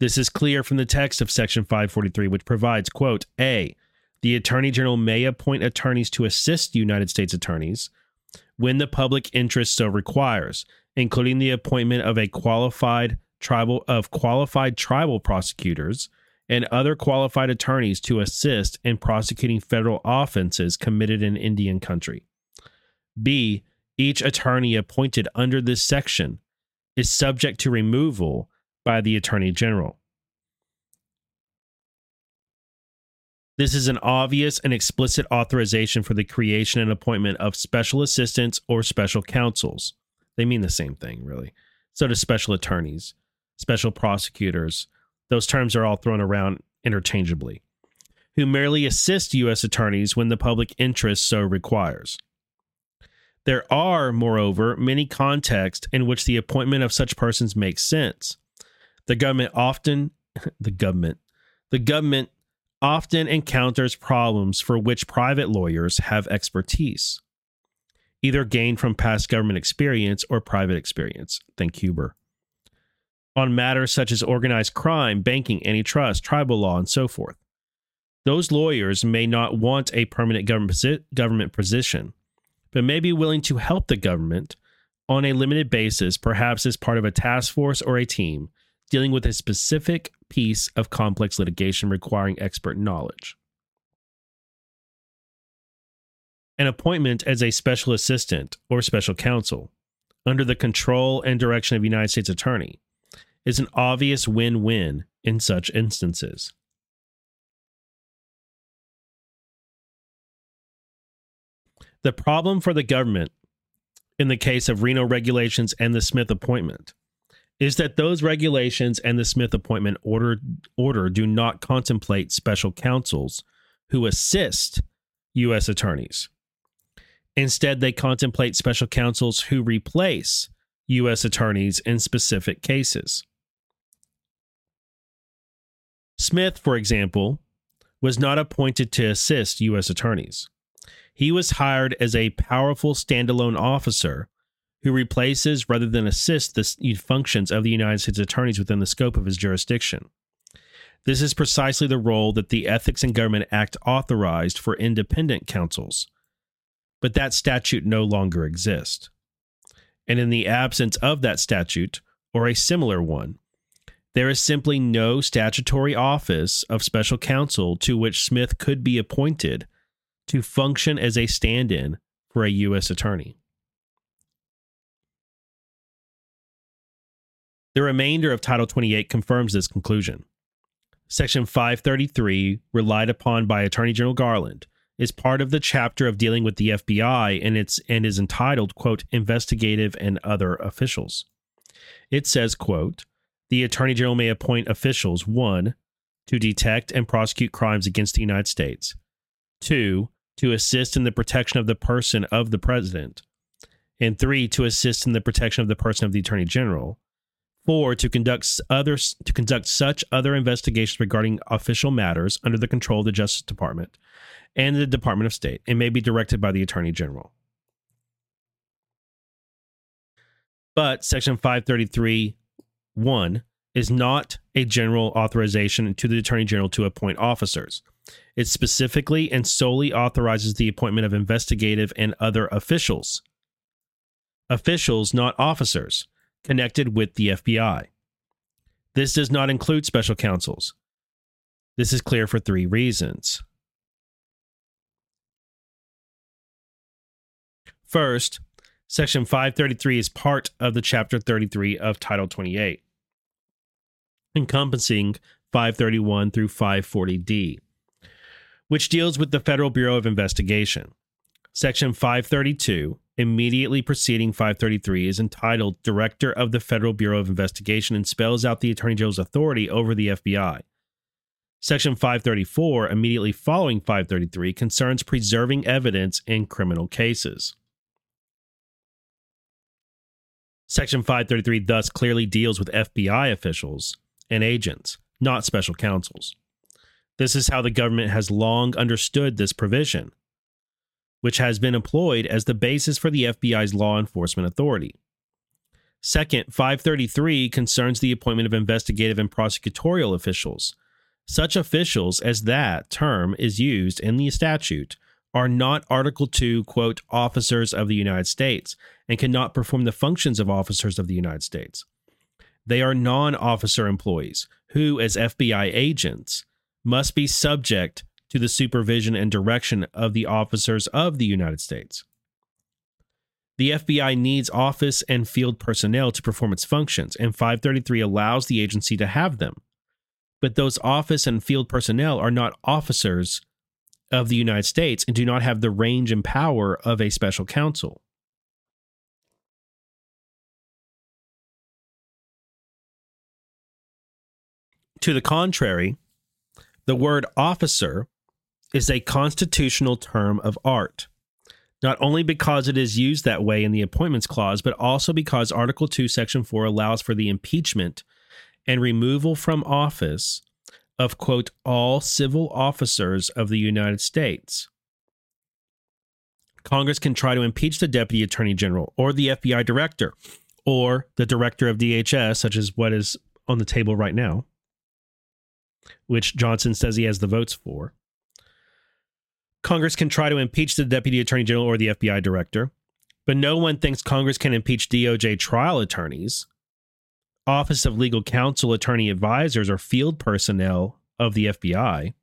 This is clear from the text of Section 543, which provides, quote, A, the Attorney General may appoint attorneys to assist United States attorneys when the public interest so requires, including the appointment of qualified tribal prosecutors and other qualified attorneys to assist in prosecuting federal offenses committed in Indian country. B, each attorney appointed under this section is subject to removal by the Attorney General. This is an obvious and explicit authorization for the creation and appointment of special assistants or special counsels. They mean the same thing, really. So do special attorneys, special prosecutors. Those terms are all thrown around interchangeably, who merely assist U.S. attorneys when the public interest so requires. There are, moreover, many contexts in which the appointment of such persons makes sense. The government often encounters problems for which private lawyers have expertise, either gained from past government experience or private experience. Think Huber. On matters such as organized crime, banking, antitrust, tribal law, and so forth. Those lawyers may not want a permanent government position, but may be willing to help the government on a limited basis, perhaps as part of a task force or a team, dealing with a specific piece of complex litigation requiring expert knowledge. An appointment as a special assistant or special counsel under the control and direction of the United States Attorney is an obvious win-win in such instances. The problem for the government in the case of Reno regulations and the Smith appointment is that those regulations and the Smith appointment order do not contemplate special counsels who assist U.S. attorneys. Instead, they contemplate special counsels who replace U.S. attorneys in specific cases. Smith, for example, was not appointed to assist U.S. attorneys. He was hired as a powerful standalone officer who replaces rather than assists the functions of the United States attorneys within the scope of his jurisdiction. This is precisely the role that the Ethics in Government Act authorized for independent counsels, but that statute no longer exists. And in the absence of that statute, or a similar one, there is simply no statutory office of special counsel to which Smith could be appointed to function as a stand-in for a U.S. attorney. The remainder of Title 28 confirms this conclusion. Section 533, relied upon by Attorney General Garland, is part of the chapter of dealing with the FBI and is entitled, quote, investigative and other officials. It says, quote, the Attorney General may appoint officials, 1, to detect and prosecute crimes against the United States, 2, to assist in the protection of the person of the president. And 3, to assist in the protection of the person of the attorney general. 4, to conduct such other investigations regarding official matters under the control of the Justice Department and the Department of State, and may be directed by the attorney general. But Section 533(1) is not a general authorization to the attorney general to appoint officers. It specifically and solely authorizes the appointment of investigative and other officials. Officials, not officers, connected with the FBI. This does not include special counsels. This is clear for 3 reasons. First, Section 533 is part of the Chapter 33 of Title 28, encompassing 531 through 540D, which deals with the Federal Bureau of Investigation. Section 532, immediately preceding 533, is entitled Director of the Federal Bureau of Investigation and spells out the Attorney General's authority over the FBI. Section 534, immediately following 533, concerns preserving evidence in criminal cases. Section 533 thus clearly deals with FBI officials and agents, not special counsels. This is how the government has long understood this provision, which has been employed as the basis for the FBI's law enforcement authority. Second, 533 concerns the appointment of investigative and prosecutorial officials. Such officials, as that term is used in the statute, are not Article 2, quote, officers of the United States, and cannot perform the functions of officers of the United States. They are non-officer employees who, as FBI agents, must be subject to the supervision and direction of the officers of the United States. The FBI needs office and field personnel to perform its functions, and 533 allows the agency to have them. But those office and field personnel are not officers of the United States and do not have the range and power of a special counsel. To the contrary, the word officer is a constitutional term of art, not only because it is used that way in the Appointments Clause, but also because Article 2, Section 4 allows for the impeachment and removal from office of, quote, all civil officers of the United States. Congress can try to impeach the Deputy Attorney General or the FBI Director or the Director of DHS, such as what is on the table right now, which Johnson says he has the votes for. Congress can try to impeach the Deputy Attorney General or the FBI Director, but no one thinks Congress can impeach DOJ trial attorneys, Office of Legal Counsel attorney advisors, or field personnel of the FBI.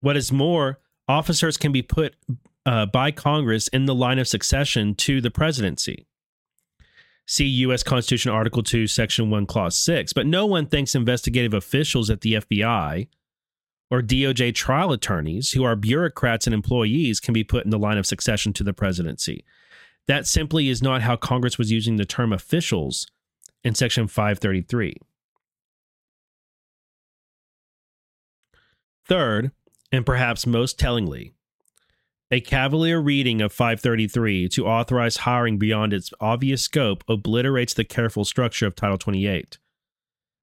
What is more, officers can be put by Congress in the line of succession to the presidency. See U.S. Constitution Article 2, Section 1, Clause 6. But no one thinks investigative officials at the FBI or DOJ trial attorneys, who are bureaucrats and employees, can be put in the line of succession to the presidency. That simply is not how Congress was using the term officials in Section 533. Third, and perhaps most tellingly, a cavalier reading of 533 to authorize hiring beyond its obvious scope obliterates the careful structure of Title 28.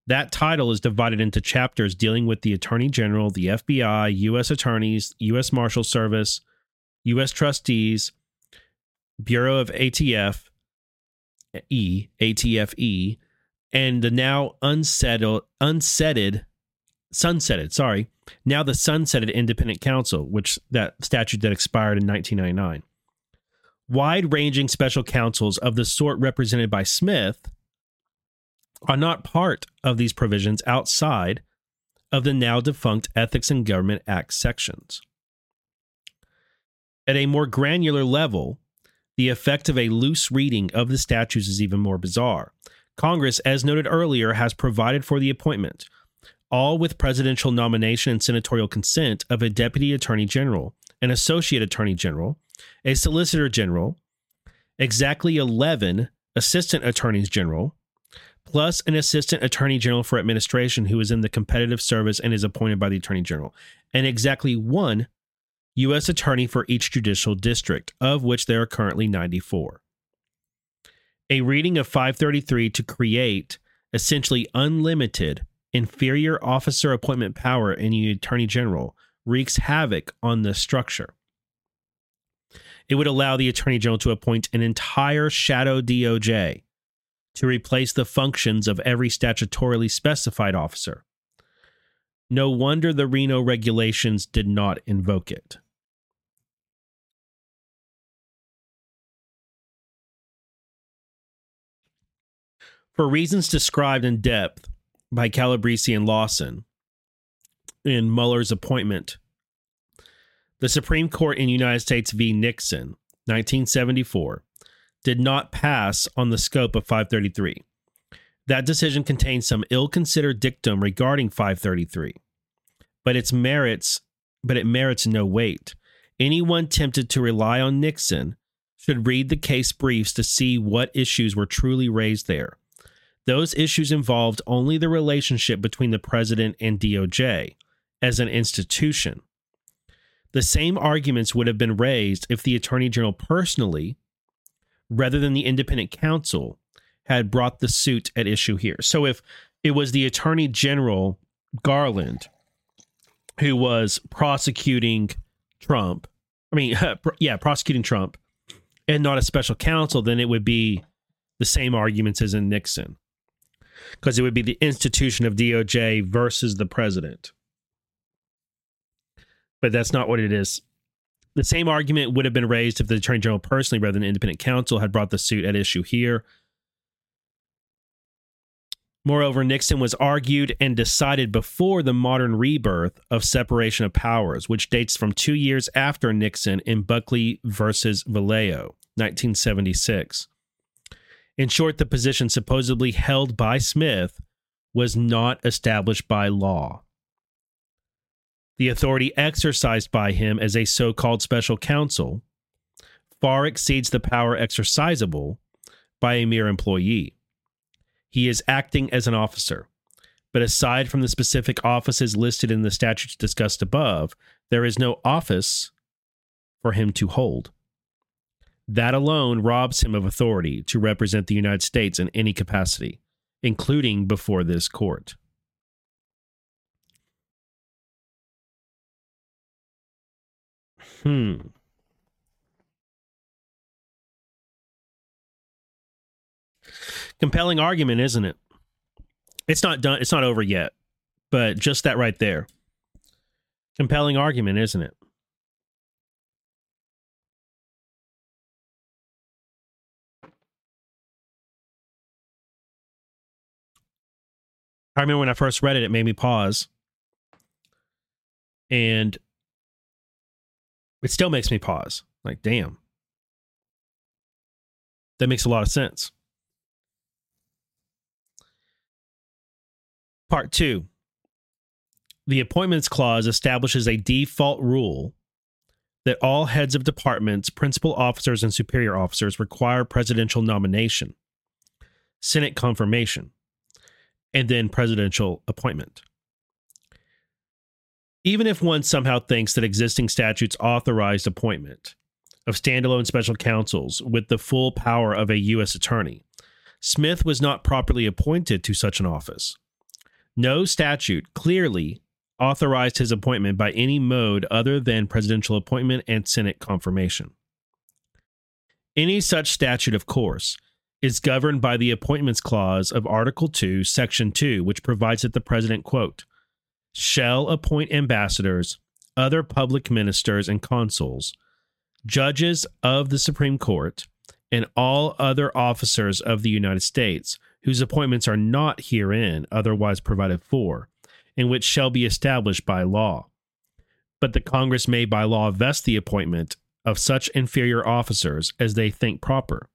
That title is divided into chapters dealing with the Attorney General, the FBI, U.S. Attorneys, U.S. Marshal Service, U.S. Trustees, Bureau of ATFE, and the now sunsetted Independent Counsel, which that statute that expired in 1999. Wide-ranging special counsels of the sort represented by Smith are not part of these provisions outside of the now-defunct Ethics and Government Act sections. At a more granular level, the effect of a loose reading of the statutes is even more bizarre. Congress, as noted earlier, has provided for the appointment, all with presidential nomination and senatorial consent, of a deputy attorney general, an associate attorney general, a solicitor general, exactly 11 assistant attorneys general, plus an assistant attorney general for administration who is in the competitive service and is appointed by the attorney general, and exactly 1 U.S. Attorney for each judicial district, of which there are currently 94. A reading of 533 to create essentially unlimited inferior officer appointment power in the Attorney General wreaks havoc on this structure. It would allow the Attorney General to appoint an entire shadow DOJ to replace the functions of every statutorily specified officer. No wonder the Reno regulations did not invoke it. For reasons described in depth by Calabresi and Lawson in Mueller's appointment, the Supreme Court in United States v. Nixon, 1974, did not pass on the scope of 533. That decision contains some ill-considered dictum regarding 533, but it merits no weight. Anyone tempted to rely on Nixon should read the case briefs to see what issues were truly raised there. Those issues involved only the relationship between the president and DOJ as an institution. The same arguments would have been raised if the Attorney General personally, rather than the independent counsel, had brought the suit at issue here. So if it was the Attorney General Garland who was prosecuting Trump, and not a special counsel, then it would be the same arguments as in Nixon, because it would be the institution of DOJ versus the president. But that's not what it is. The same argument would have been raised if the Attorney General personally, rather than independent counsel, had brought the suit at issue here. Moreover, Nixon was argued and decided before the modern rebirth of separation of powers, which dates from 2 years after Nixon in Buckley versus Vallejo, 1976. In short, the position supposedly held by Smith was not established by law. The authority exercised by him as a so-called special counsel far exceeds the power exercisable by a mere employee. He is acting as an officer, but aside from the specific offices listed in the statutes discussed above, there is no office for him to hold. That alone robs him of authority to represent the United States in any capacity, including before this court. Compelling argument, isn't it? It's not done. It's not over yet, but just that right there. Compelling argument, isn't it? I remember when I first read it, it made me pause. And it still makes me pause. Like, damn. That makes a lot of sense. Part 2. The Appointments Clause establishes a default rule that all heads of departments, principal officers, and superior officers require presidential nomination, Senate confirmation, and then presidential appointment. Even if one somehow thinks that existing statutes authorized appointment of standalone special counsels with the full power of a U.S. attorney, Smith was not properly appointed to such an office. No statute clearly authorized his appointment by any mode other than presidential appointment and Senate confirmation. Any such statute, of course, is governed by the Appointments Clause of Article 2, Section 2, which provides that the president, quote, shall appoint ambassadors, other public ministers and consuls, judges of the Supreme Court, and all other officers of the United States, whose appointments are not herein otherwise provided for, and which shall be established by law. But the Congress may by law vest the appointment of such inferior officers as they think proper,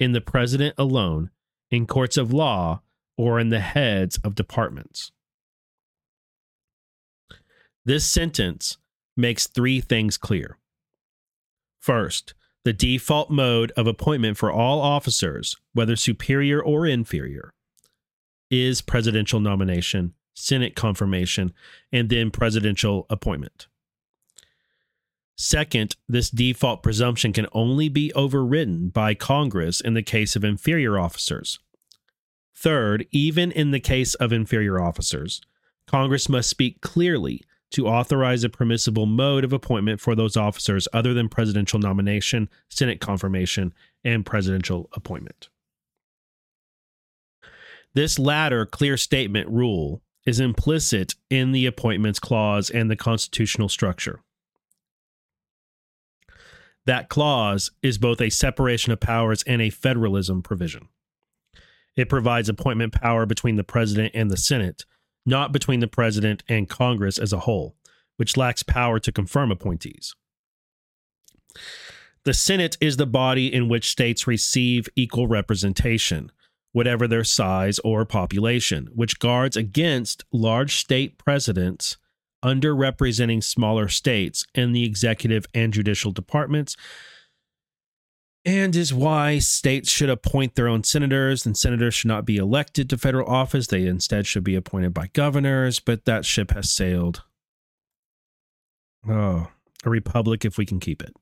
in the president alone, in courts of law, or in the heads of departments. This sentence makes three things clear. First, the default mode of appointment for all officers, whether superior or inferior, is presidential nomination, Senate confirmation, and then presidential appointment. Second, this default presumption can only be overridden by Congress in the case of inferior officers. Third, even in the case of inferior officers, Congress must speak clearly to authorize a permissible mode of appointment for those officers other than presidential nomination, Senate confirmation, and presidential appointment. This latter clear statement rule is implicit in the Appointments Clause and the constitutional structure. That clause is both a separation of powers and a federalism provision. It provides appointment power between the president and the Senate, not between the president and Congress as a whole, which lacks power to confirm appointees. The Senate is the body in which states receive equal representation, whatever their size or population, which guards against large state presidents underrepresenting smaller states in the executive and judicial departments, and is why states should appoint their own senators, and senators should not be elected to federal office. They instead should be appointed by governors, but that ship has sailed. Oh, a republic if we can keep it.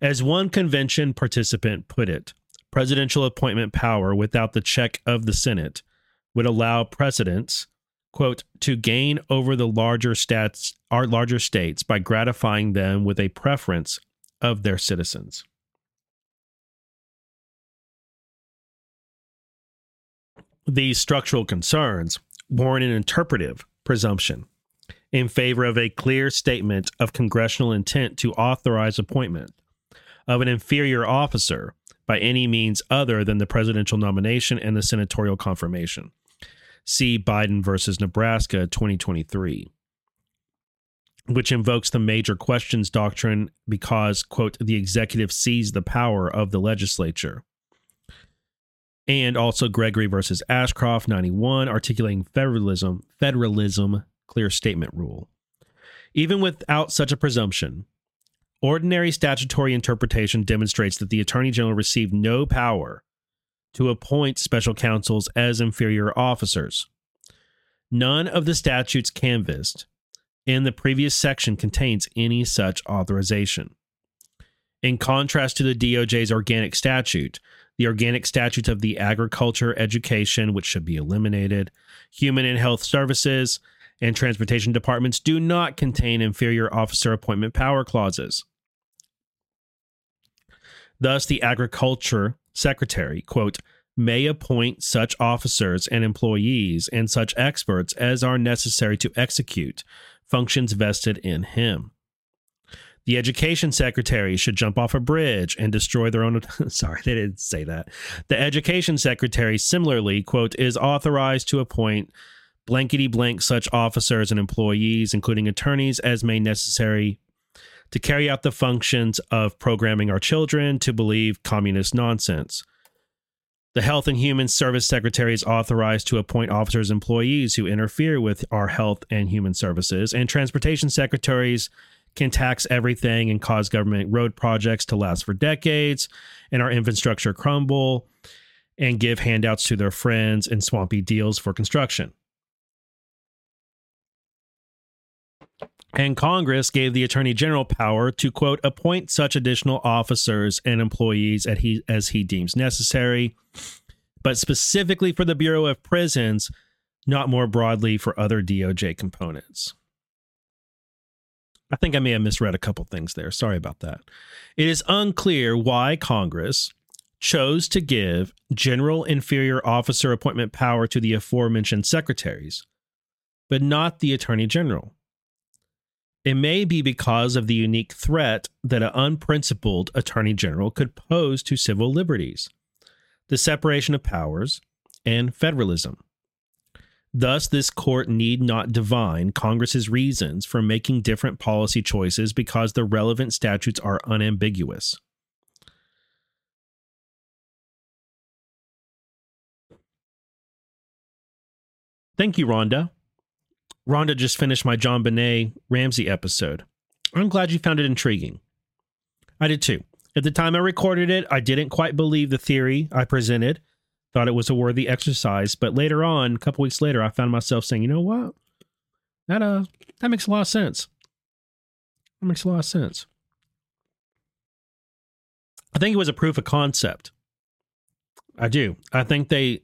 As one convention participant put it, presidential appointment power without the check of the Senate would allow precedents, quote, to gain over the larger states by gratifying them with a preference of their citizens. These structural concerns warrant an interpretive presumption in favor of a clear statement of congressional intent to authorize appointment of an inferior officer by any means other than the presidential nomination and the senatorial confirmation. See Biden versus Nebraska 2023, which invokes the major questions doctrine because, quote, the executive seized the power of the legislature. And also Gregory versus Ashcroft 91, articulating federalism clear statement rule. Even without such a presumption, ordinary statutory interpretation demonstrates that the Attorney General received no power to appoint special counsels as inferior officers. None of the statutes canvassed in the previous section contains any such authorization. In contrast to the DOJ's organic statute, the organic statutes of the Agriculture, Education, which should be eliminated, Human and Health Services, and Transportation departments do not contain inferior officer appointment power clauses. Thus, the Agriculture Secretary, quote, may appoint such officers and employees and such experts as are necessary to execute functions vested in him. The Education Secretary should jump off a bridge and destroy their own... Sorry, they didn't say that. The Education Secretary similarly, quote, is authorized to appoint blankety blank such officers and employees, including attorneys, as may necessary to carry out the functions of programming our children to believe communist nonsense. The Health and Human Service Secretary is authorized to appoint officers and employees who interfere with our health and human services, and Transportation Secretaries can tax everything and cause government road projects to last for decades and our infrastructure crumble and give handouts to their friends and swampy deals for construction. And Congress gave the Attorney General power to, quote, appoint such additional officers and employees as he deems necessary, but specifically for the Bureau of Prisons, not more broadly for other DOJ components. I think I may have misread a couple things there. Sorry about that. It is unclear why Congress chose to give general inferior officer appointment power to the aforementioned secretaries, but not the Attorney General. It may be because of the unique threat that an unprincipled attorney general could pose to civil liberties, the separation of powers, and federalism. Thus, this court need not divine Congress's reasons for making different policy choices because the relevant statutes are unambiguous. Thank you, Rhonda. Rhonda just finished my JonBenet Ramsey episode. I'm glad you found it intriguing. I did too. At the time I recorded it, I didn't quite believe the theory I presented. Thought it was a worthy exercise, but later on, a couple weeks later, I found myself saying, you know what? That makes a lot of sense. I think it was a proof of concept. I do. I think they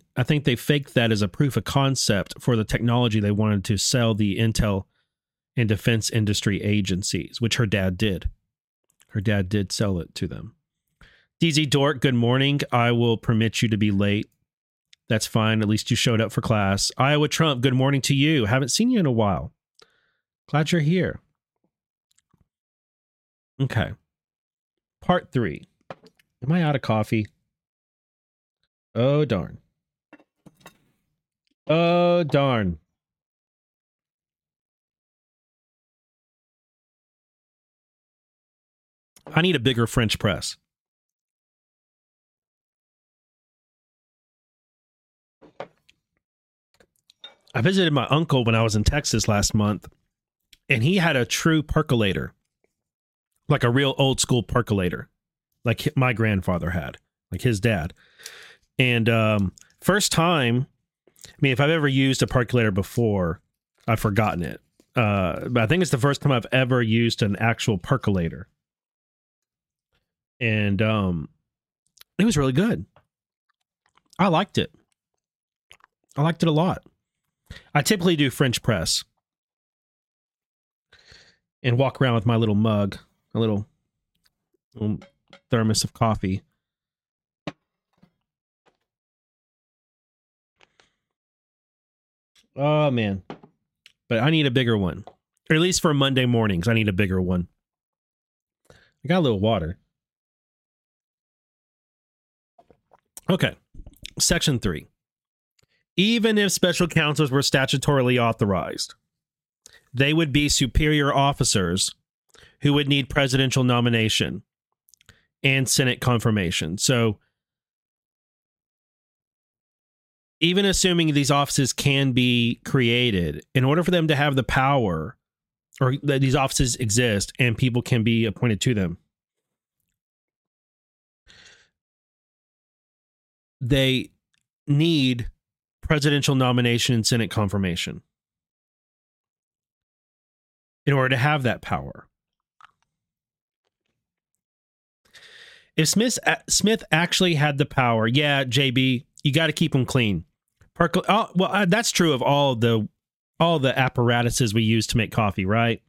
faked that as a proof of concept for the technology they wanted to sell the intel and defense industry agencies, which her dad did. Her dad did sell it to them. DZ Dork, good morning. I will permit you to be late. That's fine. At least you showed up for class. Iowa Trump, good morning to you. Haven't seen you in a while. Glad you're here. Okay. Part 3. Am I out of coffee? Oh, darn. Oh, darn. I need a bigger French press. I visited my uncle when I was in Texas last month, and he had a true percolator, like a real old school percolator, like my grandfather had, like his dad. And first time, I mean, if I've ever used a percolator before, I've forgotten it. But I think it's the first time I've ever used an actual percolator. And it was really good. I liked it. I liked it a lot. I typically do French press and walk around with my little mug, a little thermos of coffee. Oh, man. But I need a bigger one. Or at least for Monday mornings, I need a bigger one. I got a little water. Okay. Section 3. Even if special counsels were statutorily authorized, they would be superior officers who would need presidential nomination and Senate confirmation. So even assuming these offices can be created, in order for them to have the power, or that these offices exist and people can be appointed to them, they need presidential nomination and Senate confirmation in order to have that power. If Smith actually had the power, yeah, JB, you got to keep them clean. That's true of all the apparatuses we use to make coffee, right?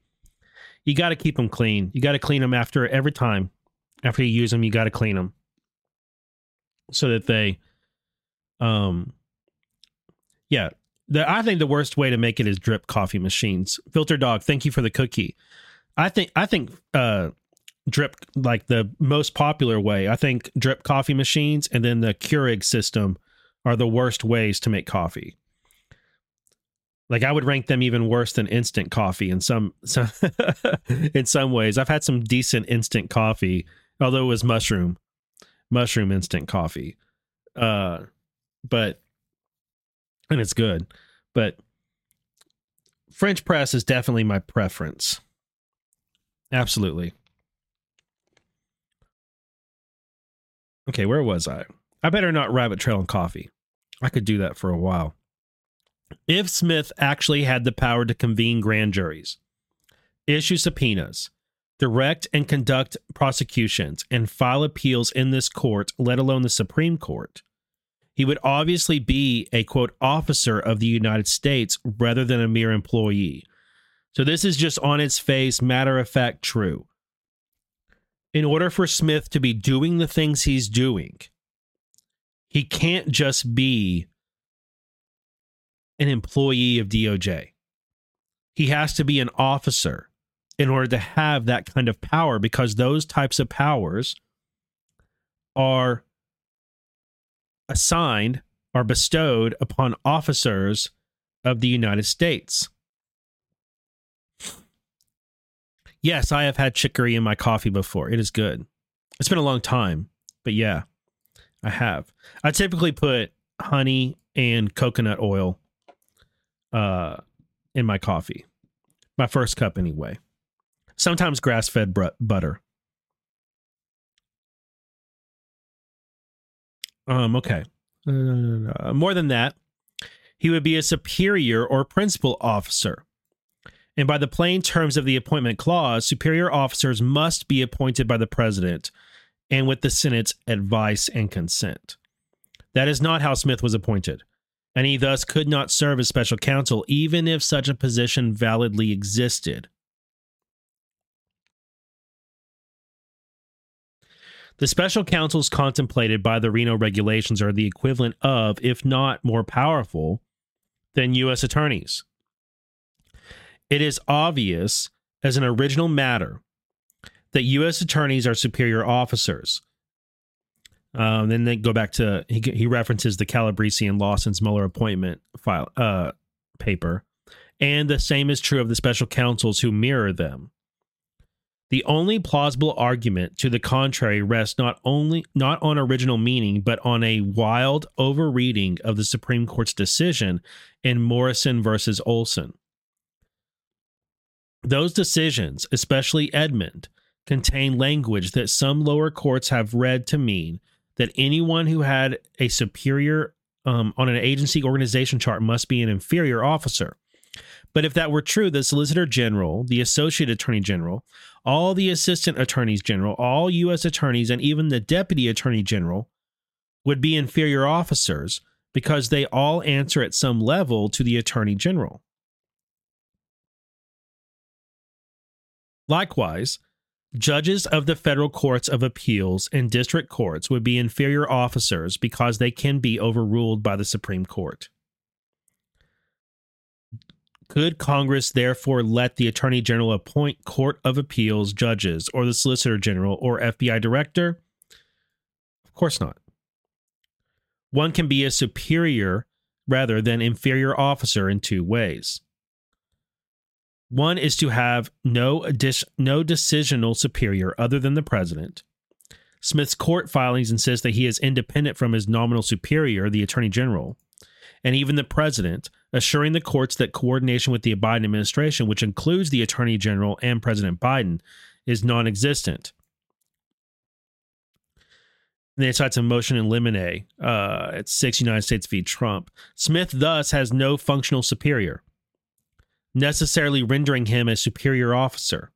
You got to keep them clean. You got to clean them after every time. After you use them, you got to clean them so that they, yeah, I think the worst way to make it is drip coffee machines. Filter Dog, thank you for the cookie. I think drip, like the most popular way, I think drip coffee machines and then the Keurig system are the worst ways to make coffee. Like I would rank them even worse than instant coffee in some in some ways. I've had some decent instant coffee, although it was mushroom instant coffee. But and it's good, but French press is definitely my preference. Absolutely. Okay, where was I? I better not rabbit trail on coffee. I could do that for a while. If Smith actually had the power to convene grand juries, issue subpoenas, direct and conduct prosecutions, and file appeals in this court, let alone the Supreme Court, he would obviously be a, quote, officer of the United States rather than a mere employee. So this is just on its face, matter of fact, true. In order for Smith to be doing the things he's doing, he can't just be an employee of DOJ. He has to be an officer in order to have that kind of power, because those types of powers are assigned or bestowed upon officers of the United States. Yes, I have had chicory in my coffee before. It is good. It's been a long time, but yeah, I have. I typically put honey and coconut oil in my coffee. My first cup anyway. Sometimes grass-fed butter. Okay. More than that, he would be a superior or principal officer. And by the plain terms of the appointment clause, superior officers must be appointed by the president and with the Senate's advice and consent. That is not how Smith was appointed, and he thus could not serve as special counsel, even if such a position validly existed. The special counsels contemplated by the Reno regulations are the equivalent of, if not more powerful, than U.S. attorneys. It is obvious, as an original matter, that U.S. attorneys are superior officers. Then they go back to, he references the Calabresi and Lawson's Mueller appointment file paper, and the same is true of the special counsels who mirror them. The only plausible argument to the contrary rests not on original meaning, but on a wild overreading of the Supreme Court's decision in Morrison versus Olson. Those decisions, especially Edmund, contain language that some lower courts have read to mean that anyone who had a superior on an agency organization chart must be an inferior officer. But if that were true, the Solicitor General, the Associate Attorney General, all the Assistant Attorneys General, all U.S. Attorneys, and even the Deputy Attorney General would be inferior officers because they all answer at some level to the Attorney General. Likewise, judges of the federal courts of appeals and district courts would be inferior officers because they can be overruled by the Supreme Court. Could Congress therefore let the Attorney General appoint Court of Appeals judges or the Solicitor General or FBI Director? Of course not. One can be a superior rather than inferior officer in two ways. One is to have no decisional superior other than the president. Smith's court filings insist that he is independent from his nominal superior, the Attorney General, and even the president, assuring the courts that coordination with the Biden administration, which includes the Attorney General and President Biden, is non-existent. And they cites a motion in limine at 6 United States v. Trump. Smith thus has no functional superior, necessarily rendering him a superior officer.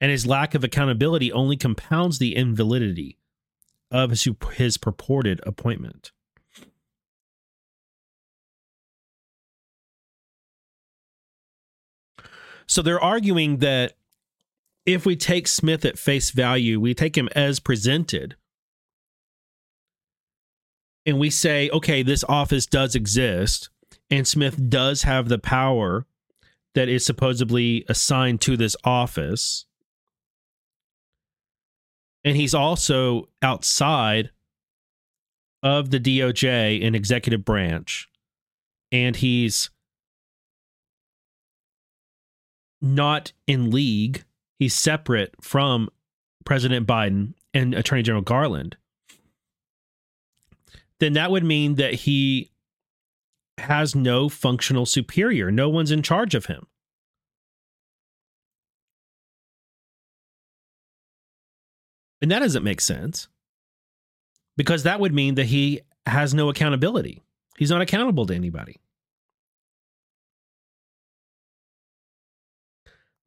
And his lack of accountability only compounds the invalidity of his purported appointment. So they're arguing that if we take Smith at face value, we take him as presented, and we say, okay, this office does exist, and Smith does have the power that is supposedly assigned to this office, and he's also outside of the DOJ and executive branch, and he's not in league. He's separate from President Biden and Attorney General Garland. Then that would mean that he has no functional superior. No one's in charge of him. And that doesn't make sense, because that would mean that he has no accountability. He's not accountable to anybody.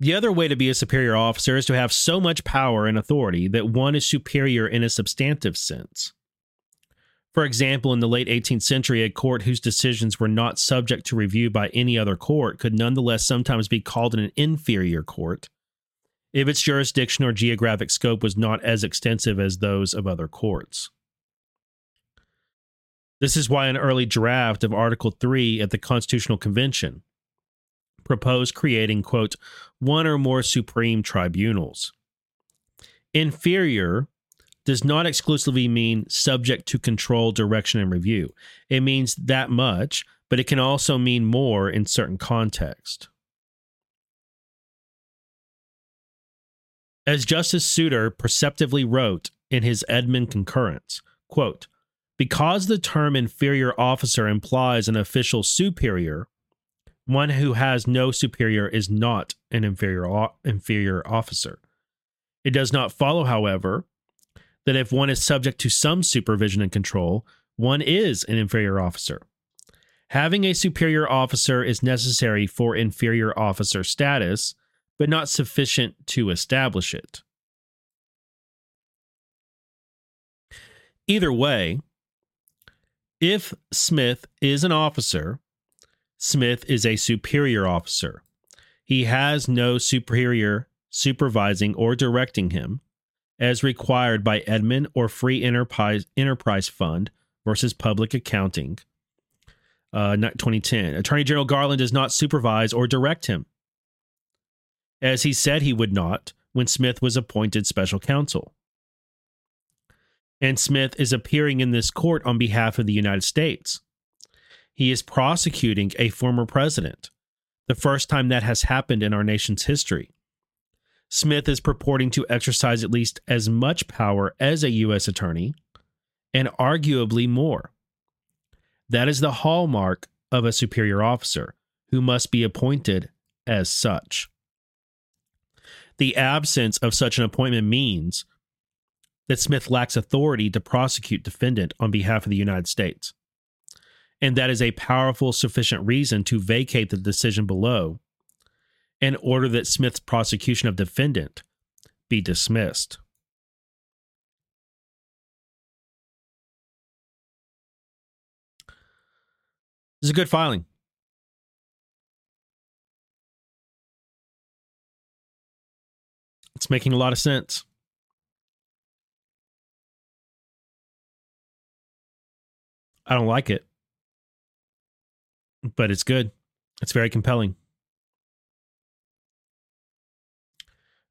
The other way to be a superior officer is to have so much power and authority that one is superior in a substantive sense. For example, in the late 18th century, a court whose decisions were not subject to review by any other court could nonetheless sometimes be called an inferior court if its jurisdiction or geographic scope was not as extensive as those of other courts. This is why an early draft of Article III at the Constitutional Convention proposed creating, quote, one or more supreme tribunals. Inferior does not exclusively mean subject to control, direction, and review. It means that much, but it can also mean more in certain contexts. As Justice Souter perceptively wrote in his Edmund concurrence, quote, because the term inferior officer implies an official superior, one who has no superior is not an inferior officer. It does not follow, however, that if one is subject to some supervision and control, one is an inferior officer. Having a superior officer is necessary for inferior officer status, but not sufficient to establish it. Either way, if Smith is an officer, Smith is a superior officer. He has no superior supervising or directing him, as required by Edmund or Free Enterprise Fund versus Public Accounting, 2010. Attorney General Garland does not supervise or direct him, as he said he would not when Smith was appointed special counsel. And Smith is appearing in this court on behalf of the United States. He is prosecuting a former president, the first time that has happened in our nation's history. Smith is purporting to exercise at least as much power as a U.S. attorney, and arguably more. That is the hallmark of a superior officer, who must be appointed as such. The absence of such an appointment means that Smith lacks authority to prosecute defendant on behalf of the United States. And that is a powerful, sufficient reason to vacate the decision below and order that Smith's prosecution of defendant be dismissed. This is a good filing. It's making a lot of sense. I don't like it, but it's good. It's very compelling.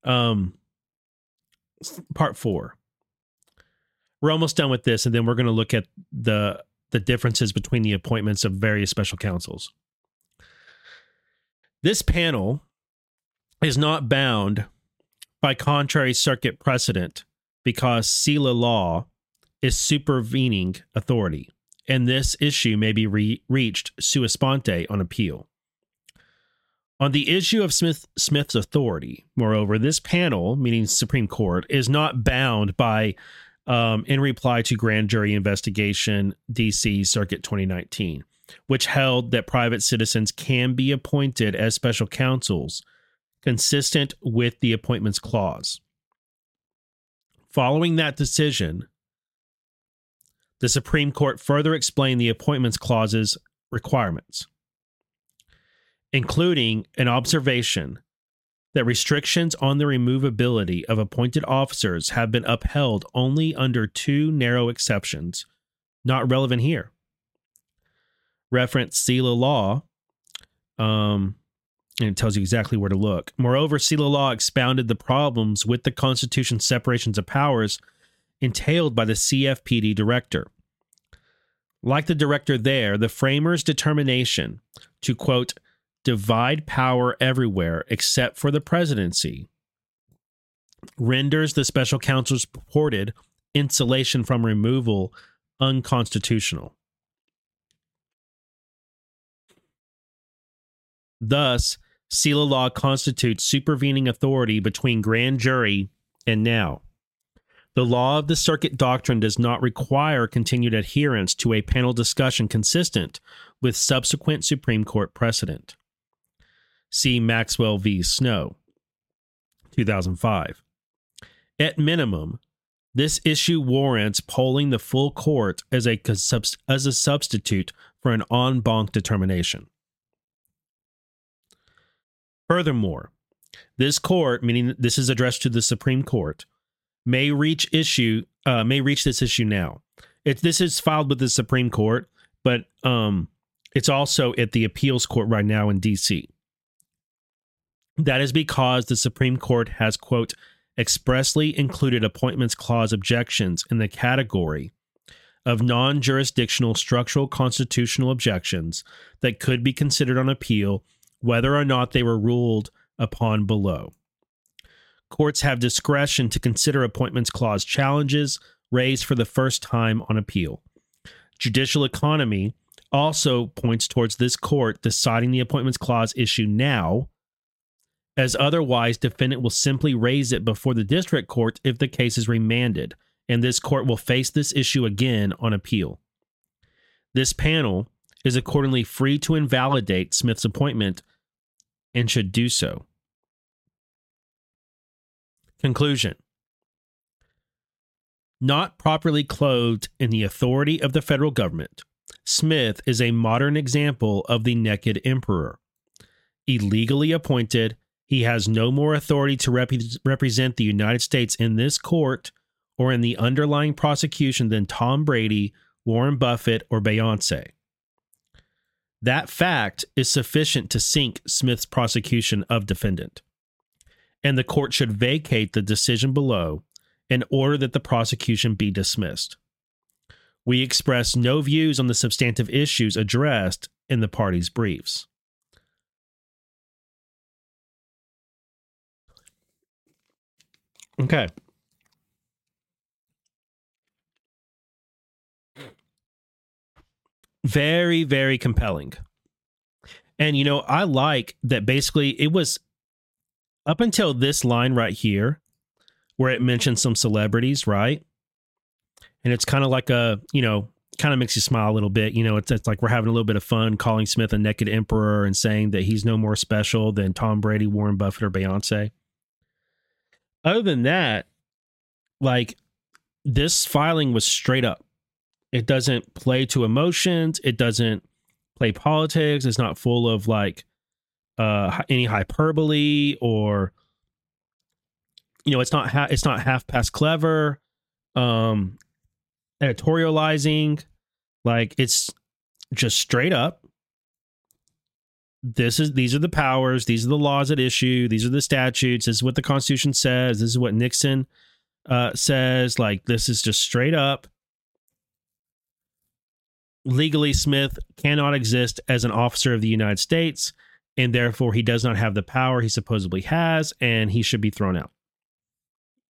Part four. We're almost done with this, and then we're going to look at the differences between the appointments of various special counsels. This panel is not bound by contrary circuit precedent because SELA law is supervening authority, and this issue may be reached sua sponte on appeal. On the issue of Smith's authority, moreover, this panel, meaning Supreme Court, is not bound by, in reply to grand jury investigation, D.C. Circuit 2019, which held that private citizens can be appointed as special counsels consistent with the appointments clause. Following that decision, the Supreme Court further explained the appointments clause's requirements, including an observation that restrictions on the removability of appointed officers have been upheld only under two narrow exceptions, not relevant here. Reference SELA law, and it tells you exactly where to look. Moreover, SELA law expounded the problems with the Constitution's separations of powers entailed by the CFPB director. Like the director there, the framers' determination to, quote, divide power everywhere except for the presidency renders the special counsel's purported insulation from removal unconstitutional. Thus, SELA law constitutes supervening authority between grand jury and now. The law of the circuit doctrine does not require continued adherence to a panel discussion consistent with subsequent Supreme Court precedent. See Maxwell v. Snow, 2005. At minimum, this issue warrants polling the full court as a substitute for an en banc determination. Furthermore, this court, meaning this is addressed to the Supreme Court, may reach this issue now. This is filed with the Supreme Court, but it's also at the appeals court right now in D.C. That is because the Supreme Court has, quote, expressly included appointments clause objections in the category of non-jurisdictional structural constitutional objections that could be considered on appeal, whether or not they were ruled upon below. Courts have discretion to consider appointments clause challenges raised for the first time on appeal. Judicial economy also points towards this court deciding the appointments clause issue now, as otherwise defendant will simply raise it before the district court if the case is remanded, and this court will face this issue again on appeal. This panel is accordingly free to invalidate Smith's appointment and should do so. Conclusion. Not properly clothed in the authority of the federal government, Smith is a modern example of the naked emperor. Illegally appointed, he has no more authority to represent the United States in this court or in the underlying prosecution than Tom Brady, Warren Buffett, or Beyonce. That fact is sufficient to sink Smith's prosecution of defendant, and the court should vacate the decision below and order that the prosecution be dismissed. We express no views on the substantive issues addressed in the parties' briefs. Okay. Very, very compelling. And, you know, I like that basically it was up until this line right here where it mentions some celebrities, right? And it's kind of like a, you know, kind of makes you smile a little bit. You know, it's like we're having a little bit of fun calling Smith a naked emperor and saying that he's no more special than Tom Brady, Warren Buffett, or Beyonce. Other than that, like, this filing was straight up. It doesn't play to emotions. It doesn't play politics. It's not full of like any hyperbole or, you know, it's not half past clever, editorializing. Like, it's just straight up. These are the powers. These are the laws at issue. These are the statutes. This is what the Constitution says. This is what Nixon says. Like, this is just straight up. Legally, Smith cannot exist as an officer of the United States, and therefore he does not have the power he supposedly has, and he should be thrown out.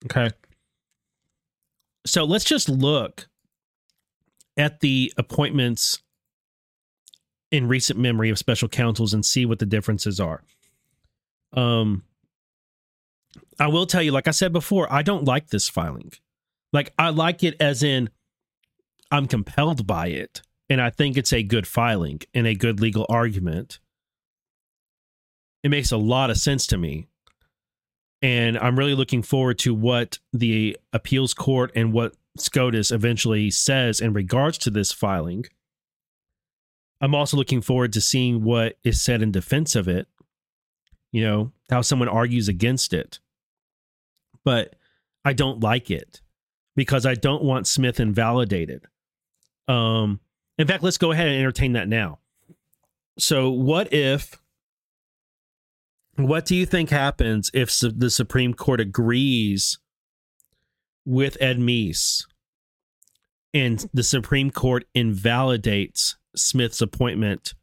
Okay. So let's just look at the appointments in recent memory of special counsels and see what the differences are. I will tell you, like I said before, I don't like this filing. Like, I like it as in I'm compelled by it. And I think it's a good filing and a good legal argument. It makes a lot of sense to me. And I'm really looking forward to what the appeals court and what SCOTUS eventually says in regards to this filing. I'm also looking forward to seeing what is said in defense of it. You know, how someone argues against it. But I don't like it because I don't want Smith invalidated. In fact, let's go ahead and entertain that now. So what do you think happens if the Supreme Court agrees with Ed Meese and the Supreme Court invalidates Smith's appointment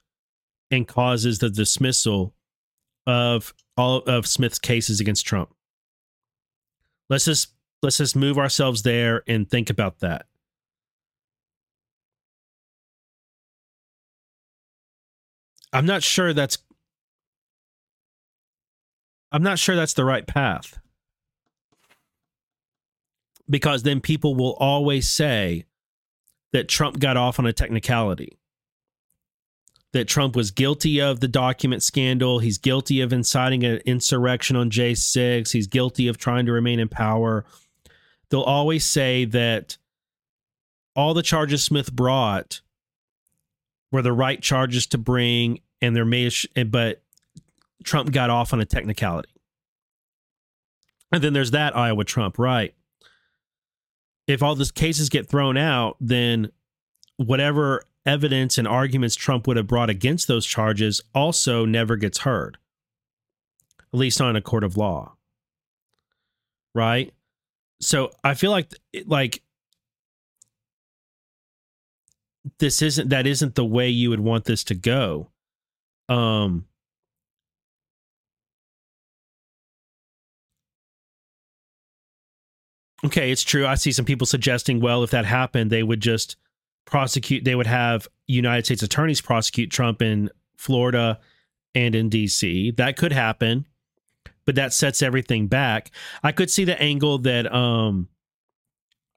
and causes the dismissal of all of Smith's cases against Trump? Let's just move ourselves there and think about that. I'm not sure that's the right path, because then people will always say that Trump got off on a technicality, that Trump was guilty of the document scandal. He's guilty of inciting an insurrection on J6. He's guilty of trying to remain in power. They'll always say that all the charges Smith brought were the right charges to bring, and but Trump got off on a technicality. And then there's that Iowa Trump, right? If all these cases get thrown out, then whatever evidence and arguments Trump would have brought against those charges also never gets heard, at least not in a court of law, right? So I feel like that isn't the way you would want this to go. Okay, it's true. I see some people suggesting, well, if that happened, they would just prosecute. They would have United States attorneys prosecute Trump in Florida and in D.C. That could happen, but that sets everything back. I could see the angle that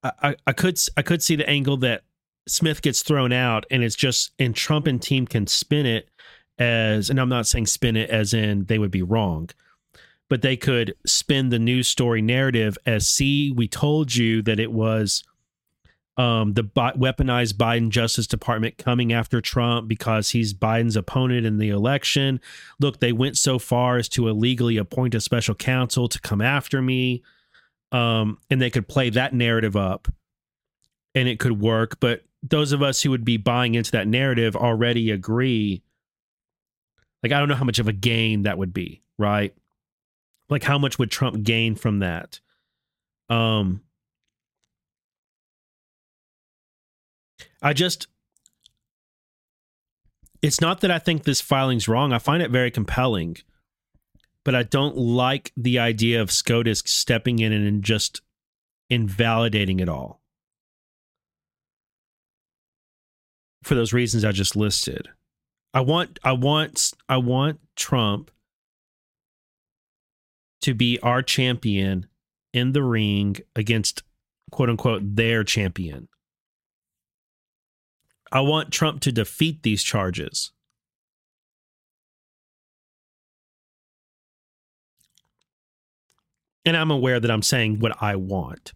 I could see the angle that Smith gets thrown out, and it's just, and Trump and team can spin it as, and I'm not saying spin it as in they would be wrong, but they could spin the news story narrative as, see, we told you that it was the weaponized Biden Justice Department coming after Trump because he's Biden's opponent in the election. Look, they went so far as to illegally appoint a special counsel to come after me. And they could play that narrative up and it could work. But those of us who would be buying into that narrative already agree. Like, I don't know how much of a gain that would be, right? Like, how much would Trump gain from that? It's not that I think this filing's wrong. I find it very compelling, but I don't like the idea of SCOTUS stepping in and just invalidating it all for those reasons I just listed. I want Trump to be our champion in the ring against, quote unquote, their champion. I want Trump to defeat these charges. And I'm aware that I'm saying what I want.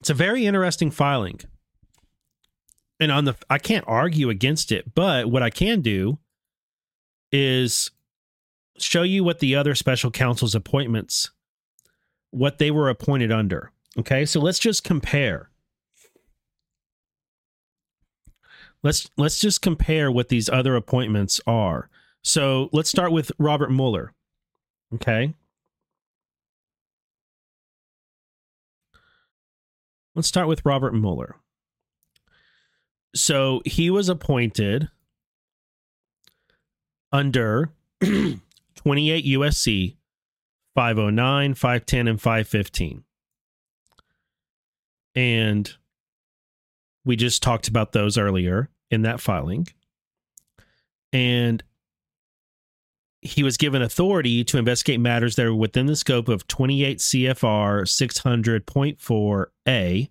It's a very interesting filing. And I can't argue against it, but what I can do is show you what the other special counsel's appointments, what they were appointed under. Okay, so let's just compare. Let's just compare what these other appointments are. So let's start with Robert Mueller. Okay. Let's start with Robert Mueller. So he was appointed under 28 U.S.C. 509, 510, and 515. And we just talked about those earlier in that filing. And he was given authority to investigate matters that were within the scope of 28 CFR 600.4A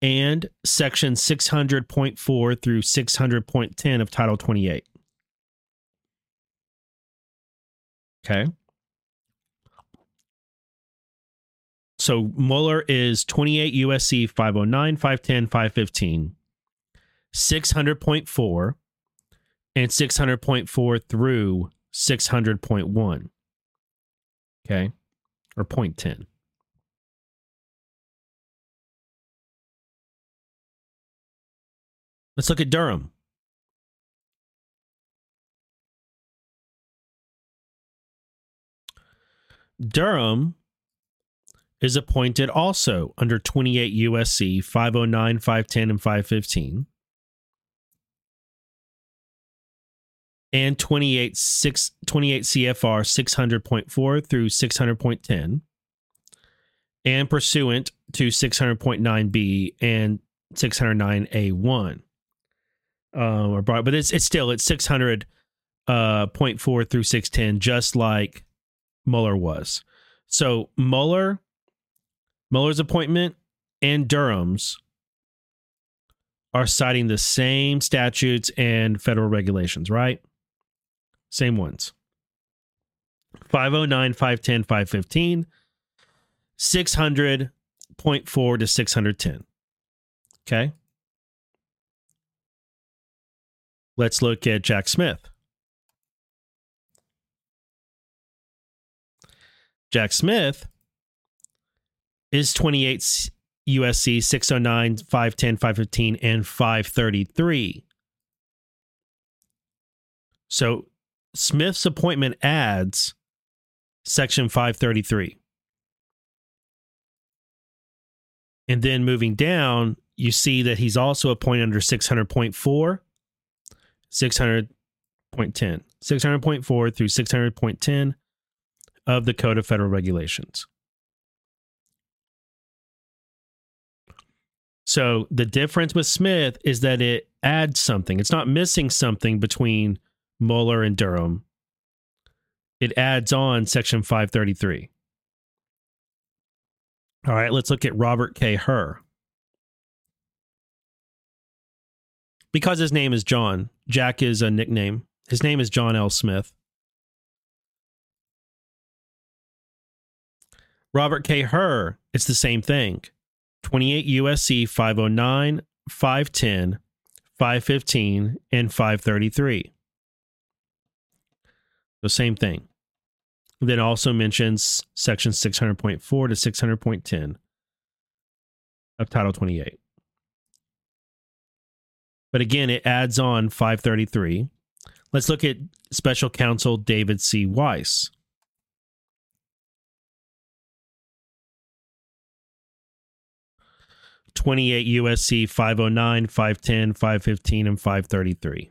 and Section 600.4 through 600.10 of Title 28. Okay. So Mueller is 28 U.S.C. 509, 510, 515, 600.4, and 600.4 through 600.1, okay, or 0.10. Let's look at Durham. Durham is appointed also under 28 U.S.C. 509, 510, and 515, and 28 CFR 600.4 through 600.10, and pursuant to 600.9B and 609A1. But it's 600.4 through 610, just like Mueller was. So Mueller's appointment and Durham's are citing the same statutes and federal regulations, right? Same ones. 509, 510, 515, 600.4 to 610. Okay. Let's look at Jack Smith. Jack Smith is 28 U.S.C. 609, 510, 515, and 533. So Smith's appointment adds Section 533. And then moving down, you see that he's also appointed under 600.4, 600.10, 600.4 through 600.10 of the Code of Federal Regulations. So the difference with Smith is that it adds something. It's not missing something between Mueller and Durham. It adds on Section 533. All right, let's look at Robert K. Hur. Because his name is John, Jack is a nickname. His name is John L. Smith. Robert K. Hur, it's the same thing. 28 U.S.C. 509, 510, 515, and 533. The same thing. Then also mentions section 600.4 to 600.10 of Title 28. But again, it adds on 533. Let's look at Special Counsel David C. Weiss. .28 U.S.C. 509, 510, 515, and 533.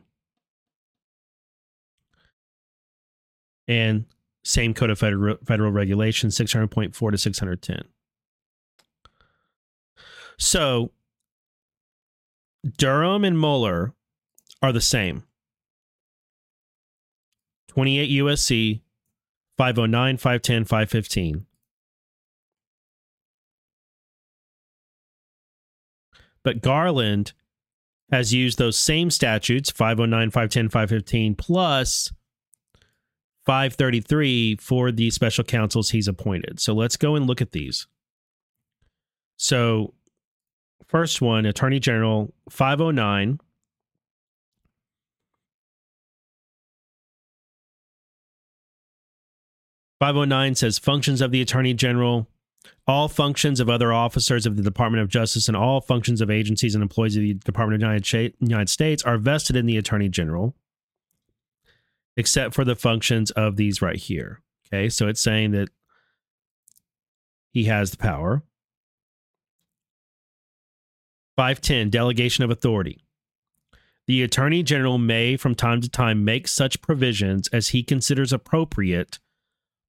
And same Code of Federal Regulations, 600.4 to 610. So Durham and Mueller are the same. 28 U.S.C. 509, 510, 515. But Garland has used those same statutes, 509, 510, 515, plus 533 for the special counsels he's appointed. So let's go and look at these. So first one, Attorney General 509. Says functions of the Attorney General, all functions of other officers of the Department of Justice, and all functions of agencies and employees of the Department of the United States are vested in the Attorney General, except for the functions of these right here. Okay, so it's saying that he has the power. 510, delegation of authority. The Attorney General may, from time to time, make such provisions as he considers appropriate,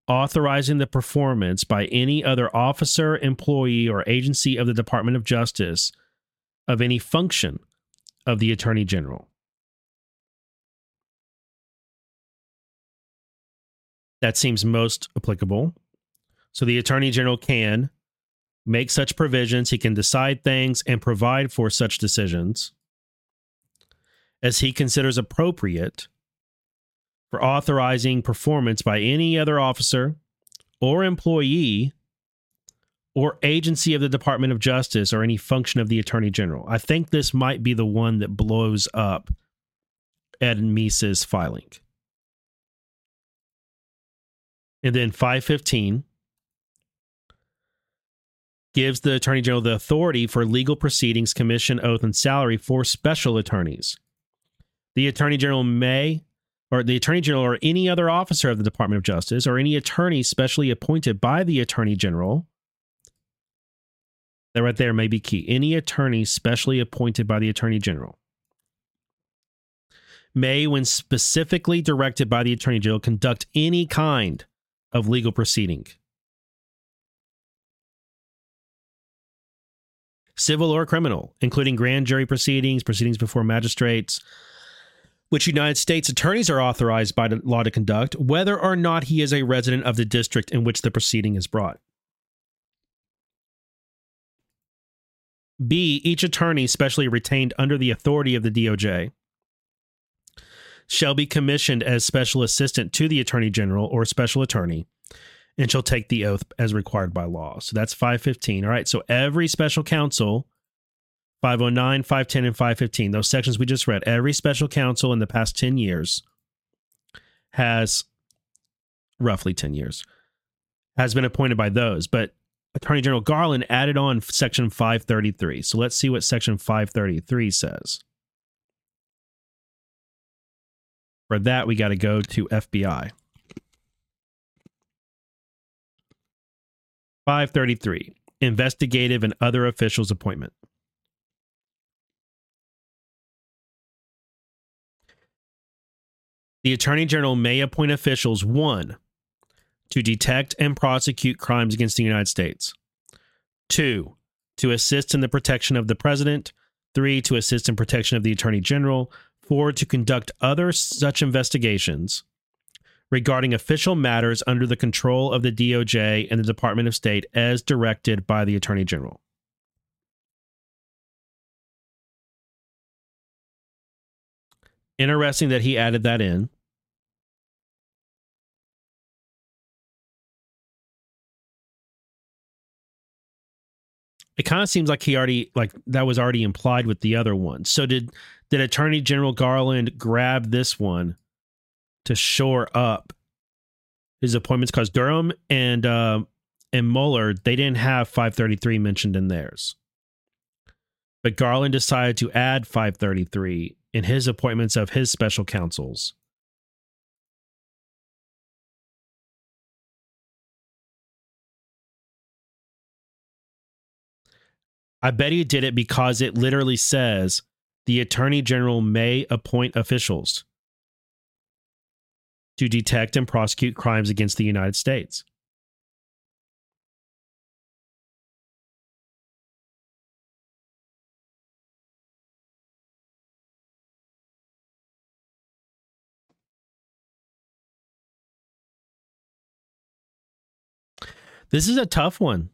authorizing the performance by any other officer, employee, or agency of the Department of Justice of any function of the Attorney General. That seems most applicable. So the Attorney General can make such provisions, he can decide things and provide for such decisions as he considers appropriate for authorizing performance by any other officer or employee or agency of the Department of Justice or any function of the Attorney General. I think this might be the one that blows up Ed Meese's filing. And then 515 gives the Attorney General the authority for legal proceedings, commission, oath, and salary for special attorneys. The Attorney General may, or the Attorney General or any other officer of the Department of Justice or any attorney specially appointed by the Attorney General. That right there may be key. Any attorney specially appointed by the Attorney General may, when specifically directed by the Attorney General, conduct any kind of legal proceeding, civil or criminal, including grand jury proceedings, proceedings before magistrates, which United States attorneys are authorized by law to conduct, whether or not he is a resident of the district in which the proceeding is brought. B, each attorney specially retained under the authority of the DOJ shall be commissioned as special assistant to the Attorney General or special attorney, and shall take the oath as required by law. So that's 515. All right, so every special counsel, 509, 510, and 515, those sections we just read, every special counsel in the past 10 years has, roughly 10 years, has been appointed by those. But Attorney General Garland added on Section 533. So let's see what Section 533 says. For that, we got to go to FBI. 533, investigative and other officials' appointment. The Attorney General may appoint officials, 1, to detect and prosecute crimes against the United States, 2, to assist in the protection of the President, 3, to assist in protection of the Attorney General, 4, to conduct other such investigations regarding official matters under the control of the DOJ and the Department of State as directed by the Attorney General. Interesting that he added that in. it kind of seems like he already, like that was already implied with the other one. So did Attorney General Garland grab this one to shore up his appointments? Because Durham and Mueller, they didn't have 533 mentioned in theirs. But Garland decided to add 533 in his appointments of his special counsels. I bet he did it because it literally says the Attorney General may appoint officials to detect and prosecute crimes against the United States. This is a tough one.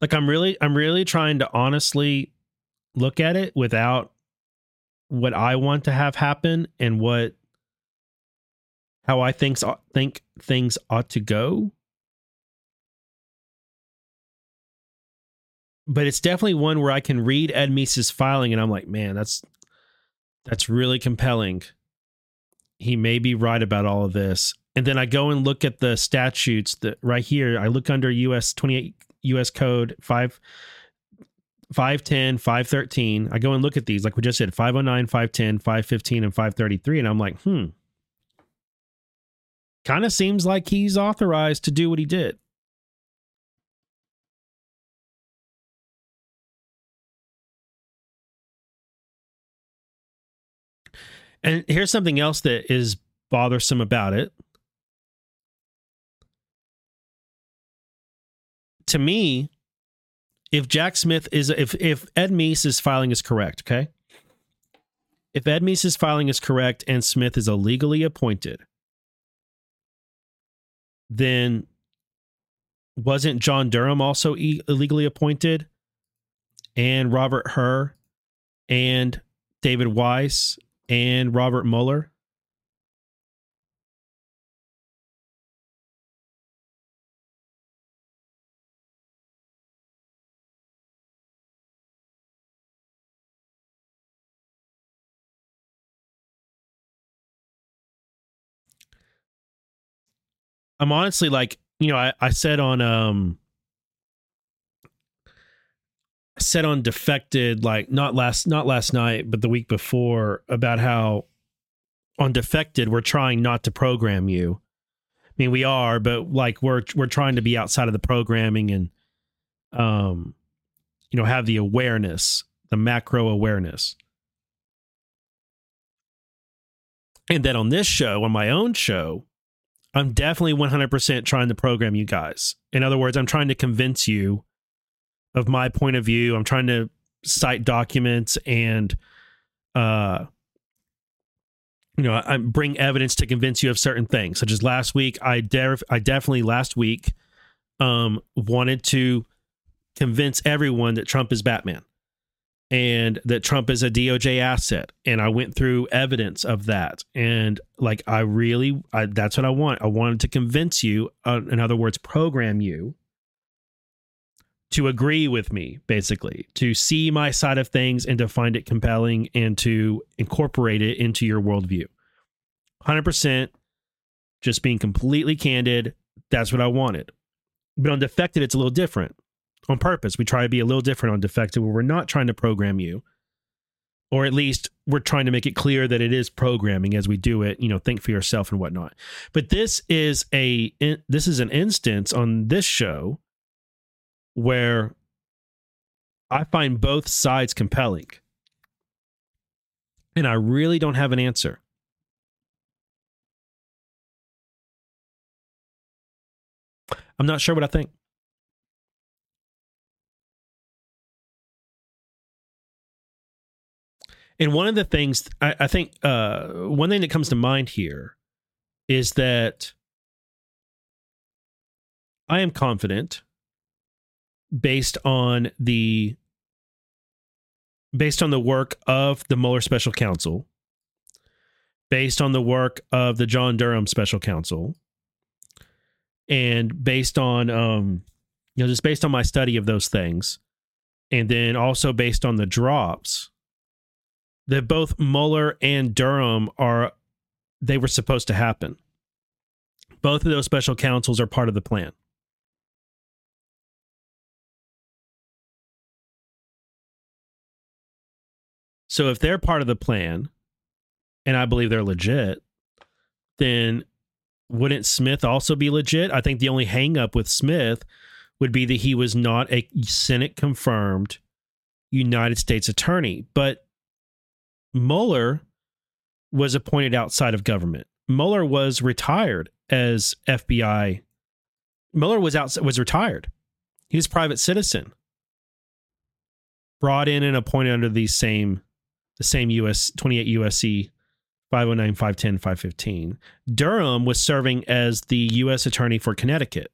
Like I'm really trying to honestly look at it without what I want to have happen and what, how I think things ought to go. But it's definitely one where I can read Ed Meese's filing and I'm like, man, that's really compelling. He may be right about all of this. And then I go and look at the statutes that right here, I look under US 28 U.S. Code 510, 513. I go and look at these, like we just said, 509, 510, 515, and 533. And I'm like, kind of seems like he's authorized to do what he did. And here's something else that is bothersome about it. To me, if Jack Smith is, if Ed Meese's filing is correct, okay? If Ed Meese's filing is correct and Smith is illegally appointed, then wasn't John Durham also illegally appointed? And Robert Hur and David Weiss and Robert Mueller? I'm honestly like, you know, I said on Defected, like not last night, but the week before, about how on Defected we're trying not to program you. I mean, we are, but like we're trying to be outside of the programming and you know, have the awareness, the macro awareness. And then on this show, on my own show, I'm definitely 100% trying to program you guys. In other words, I'm trying to convince you of my point of view. I'm trying to cite documents and, you know, I bring evidence to convince you of certain things. Such as last week, I definitely wanted to convince everyone that Trump is Batman and that Trump is a DOJ asset. And I went through evidence of that. And like, I really, that's what I want. I wanted to convince you, in other words, program you to agree with me, basically, to see my side of things and to find it compelling and to incorporate it into your worldview. 100%, just being completely candid. That's what I wanted. But on Defected, it's a little different. On purpose, we try to be a little different on Defected, where we're not trying to program you, or at least we're trying to make it clear that it is programming as we do it. You know, think for yourself and whatnot. But this is an instance on this show where I find both sides compelling, and I really don't have an answer. I'm not sure what I think. And one of the things I think, one thing that comes to mind here is that I am confident, based on the work of the Mueller special counsel, based on the work of the John Durham special counsel, and based on you know, just based on my study of those things, and then also based on the drops, that both Mueller and Durham were supposed to happen. Both of those special counsels are part of the plan. So if they're part of the plan, and I believe they're legit, then wouldn't Smith also be legit? I think the only hang up with Smith would be that he was not a Senate-confirmed United States attorney. But Mueller was appointed outside of government. Mueller was retired as FBI. Mueller was retired. He was a private citizen, brought in and appointed under the same U.S. 28 U.S.C. 509, 510, 515. Durham was serving as the U.S. attorney for Connecticut,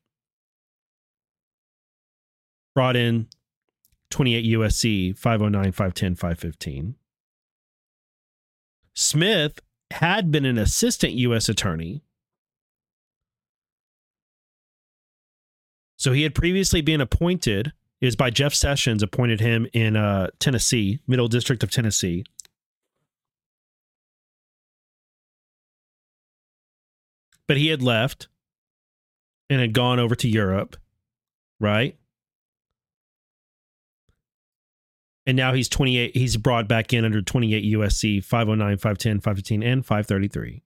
brought in 28 U.S.C. 509, 510, 515. Smith had been an assistant U.S. attorney. So he had previously been appointed. It was by Jeff Sessions, appointed him in Tennessee, Middle District of Tennessee. But he had left and had gone over to Europe, right? And now he's 28. He's brought back in under 28 U.S.C. 509, 510, 515, and 533.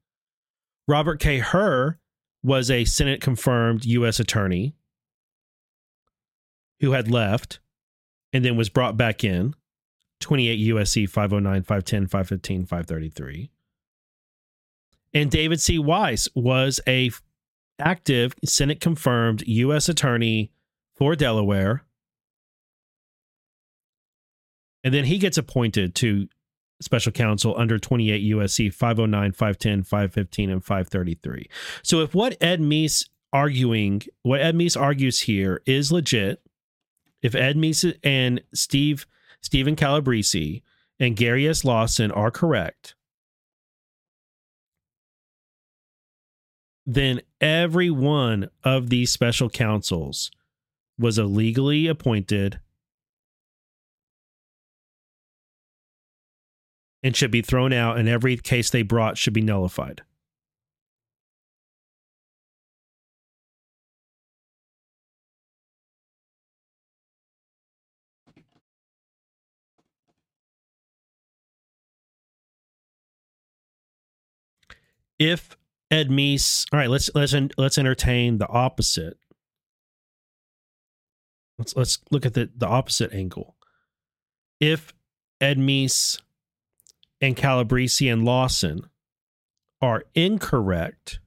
Robert K. Hur was a Senate-confirmed U.S. attorney who had left and then was brought back in, 28 U.S.C. 509, 510, 515, 533. And David C. Weiss was a active Senate-confirmed U.S. attorney for Delaware. And then he gets appointed to special counsel under 28 U.S.C. 509, 510, 515, and 533. So if what Ed Meese argues here is legit, if Ed Meese and Stephen Calabresi and Gary S. Lawson are correct, then every one of these special counsels was illegally appointed and should be thrown out, and every case they brought should be nullified. If Ed Meese, all right, let's entertain the opposite. Let's look at the opposite angle. If Ed Meese and Calabresi and Lawson are incorrect,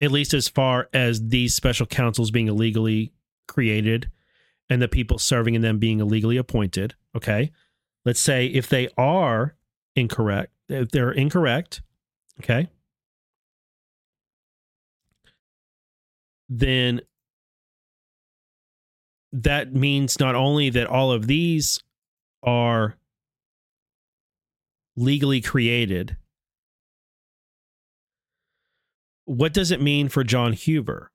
at least as far as these special counsels being illegally created and the people serving in them being illegally appointed, okay? Let's say if they are incorrect, if they're incorrect, okay, then that means not only that all of these are legally created. What does it mean for John Huber?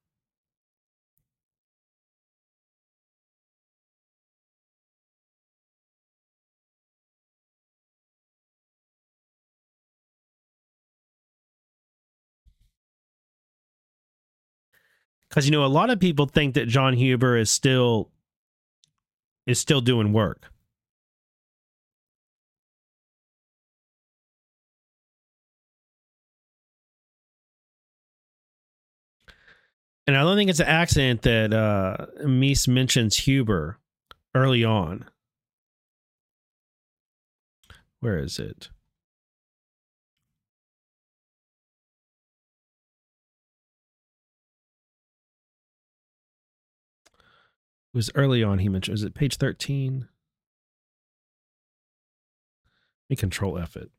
Because, you know, a lot of people think that John Huber is still doing work. And I don't think it's an accident that Meese mentions Huber early on. Where is it? It was early on he mentioned. Is it page 13? Let me control F it.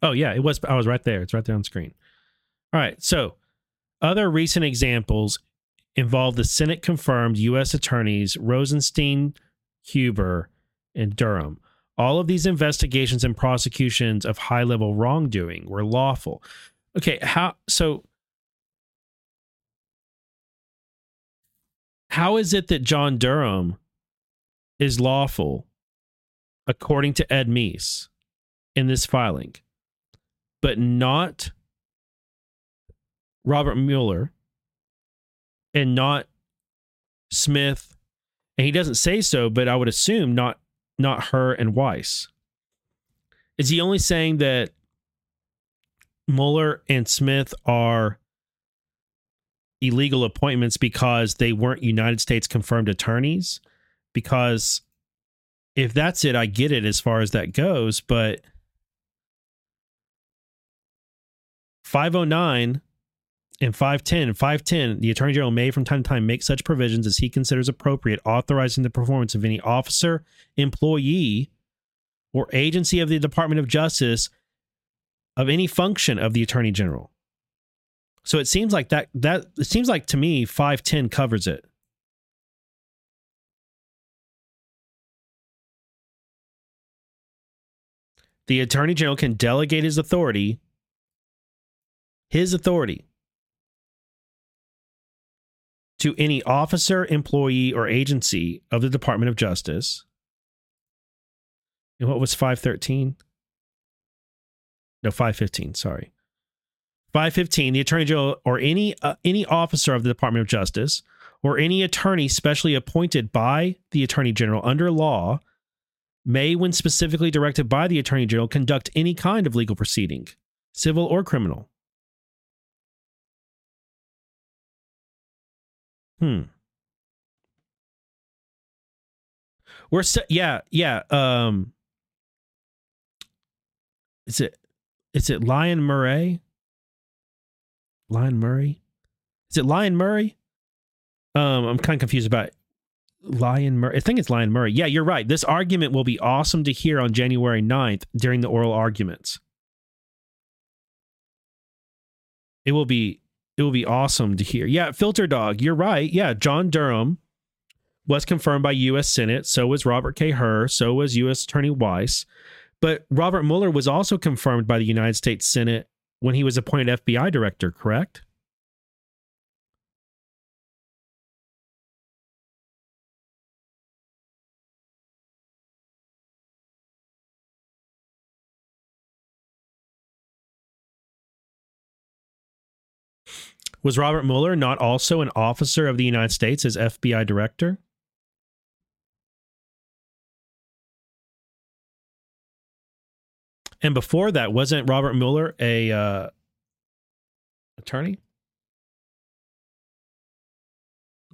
Oh, yeah, it was. I was right there. It's right there on the screen. All right. So other recent examples involve the Senate-confirmed U.S. attorneys Rosenstein, Huber, and Durham. All of these investigations and prosecutions of high-level wrongdoing were lawful. Okay, how is it that John Durham is lawful according to Ed Meese in this filing, but not Robert Mueller and not Smith? And he doesn't say so, but I would assume not Hur and Weiss. Is he only saying that Mueller and Smith are illegal appointments because they weren't United States confirmed attorneys? Because if that's it, I get it as far as that goes, but 509 and 510, the Attorney General may from time to time make such provisions as he considers appropriate, authorizing the performance of any officer, employee, or agency of the Department of Justice of any function of the Attorney General. So it seems like that it seems like to me 510 covers it. The Attorney General can delegate his authority to any officer, employee, or agency of the Department of Justice. And what was 513? No, 515, sorry. 515, the Attorney General or any officer of the Department of Justice or any attorney specially appointed by the Attorney General under law may, when specifically directed by the Attorney General, conduct any kind of legal proceeding, civil or criminal. Is it Lion Murray? Is it Lion Murray? I'm kind of confused about Lion Murray. I think it's Lion Murray. Yeah, you're right. This argument will be awesome to hear on January 9th during the oral arguments. It will be awesome to hear. Yeah, Filter Dog, you're right. Yeah, John Durham was confirmed by U.S. Senate. So was Robert K. Hur. So was U.S. Attorney Weiss. But Robert Mueller was also confirmed by the United States Senate when he was appointed FBI director, correct? Was Robert Mueller not also an officer of the United States as FBI director? And before that, wasn't Robert Mueller a attorney?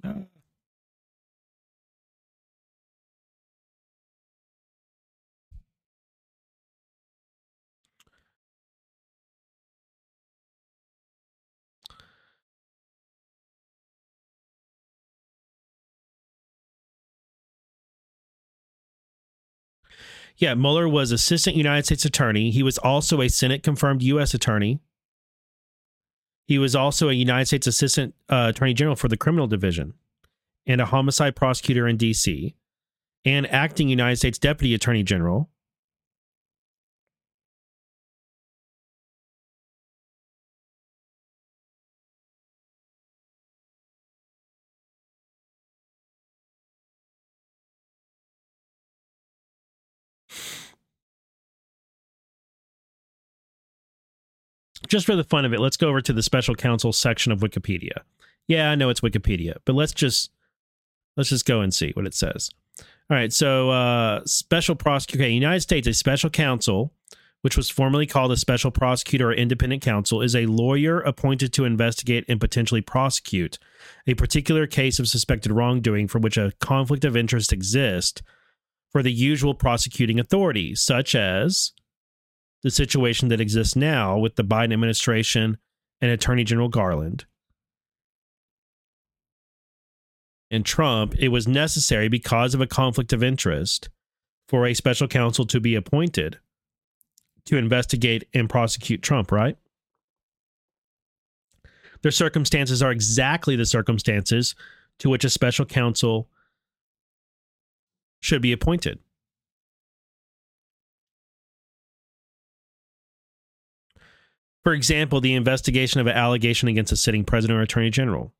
No. Yeah, Mueller was assistant United States attorney. He was also a Senate-confirmed U.S. attorney. He was also a United States assistant attorney general for the criminal division and a homicide prosecutor in D.C. and acting United States deputy attorney general. Just for the fun of it, let's go over to the special counsel section of Wikipedia. Yeah, I know it's Wikipedia, but let's just go and see what it says. All right, so special prosecutor, okay, United States, a special counsel, which was formerly called a special prosecutor or independent counsel, is a lawyer appointed to investigate and potentially prosecute a particular case of suspected wrongdoing for which a conflict of interest exists for the usual prosecuting authority, such as the situation that exists now with the Biden administration and Attorney General Garland and Trump. It was necessary because of a conflict of interest for a special counsel to be appointed to investigate and prosecute Trump, right? Their circumstances are exactly the circumstances to which a special counsel should be appointed. For example, the investigation of an allegation against a sitting president or attorney general.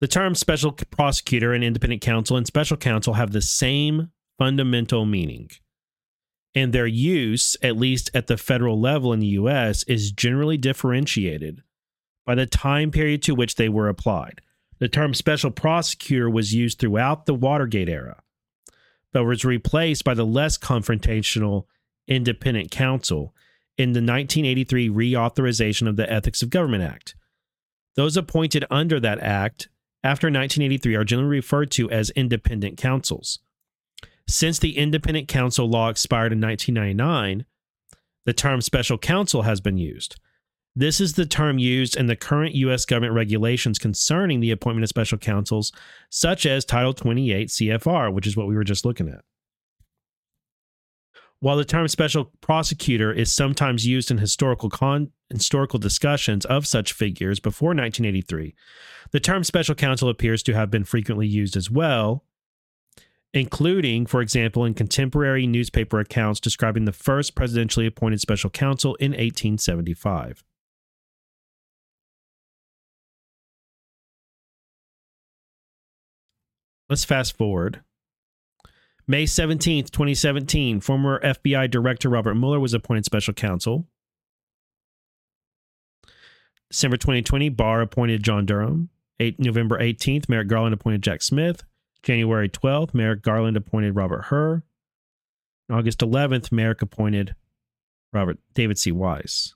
The terms special prosecutor and independent counsel and special counsel have the same fundamental meaning, and their use, at least at the federal level in the U.S., is generally differentiated by the time period to which they were applied. The term special prosecutor was used throughout the Watergate era, but was replaced by the less confrontational independent counsel in the 1983 reauthorization of the Ethics of Government Act. Those appointed under that act after 1983 are generally referred to as independent counsels. Since the independent counsel law expired in 1999, the term special counsel has been used. This is the term used in the current U.S. government regulations concerning the appointment of special counsels, such as Title 28 CFR, which is what we were just looking at. While the term special prosecutor is sometimes used in historical discussions of such figures before 1983, the term special counsel appears to have been frequently used as well, including, for example, in contemporary newspaper accounts describing the first presidentially appointed special counsel in 1875. Let's fast forward. May 17th, 2017, former FBI Director Robert Mueller was appointed special counsel. December 2020, Barr appointed John Durham. November 18th, Merrick Garland appointed Jack Smith. January 12th, Merrick Garland appointed Robert Hur. On August 11th, Merrick appointed David C. Weiss.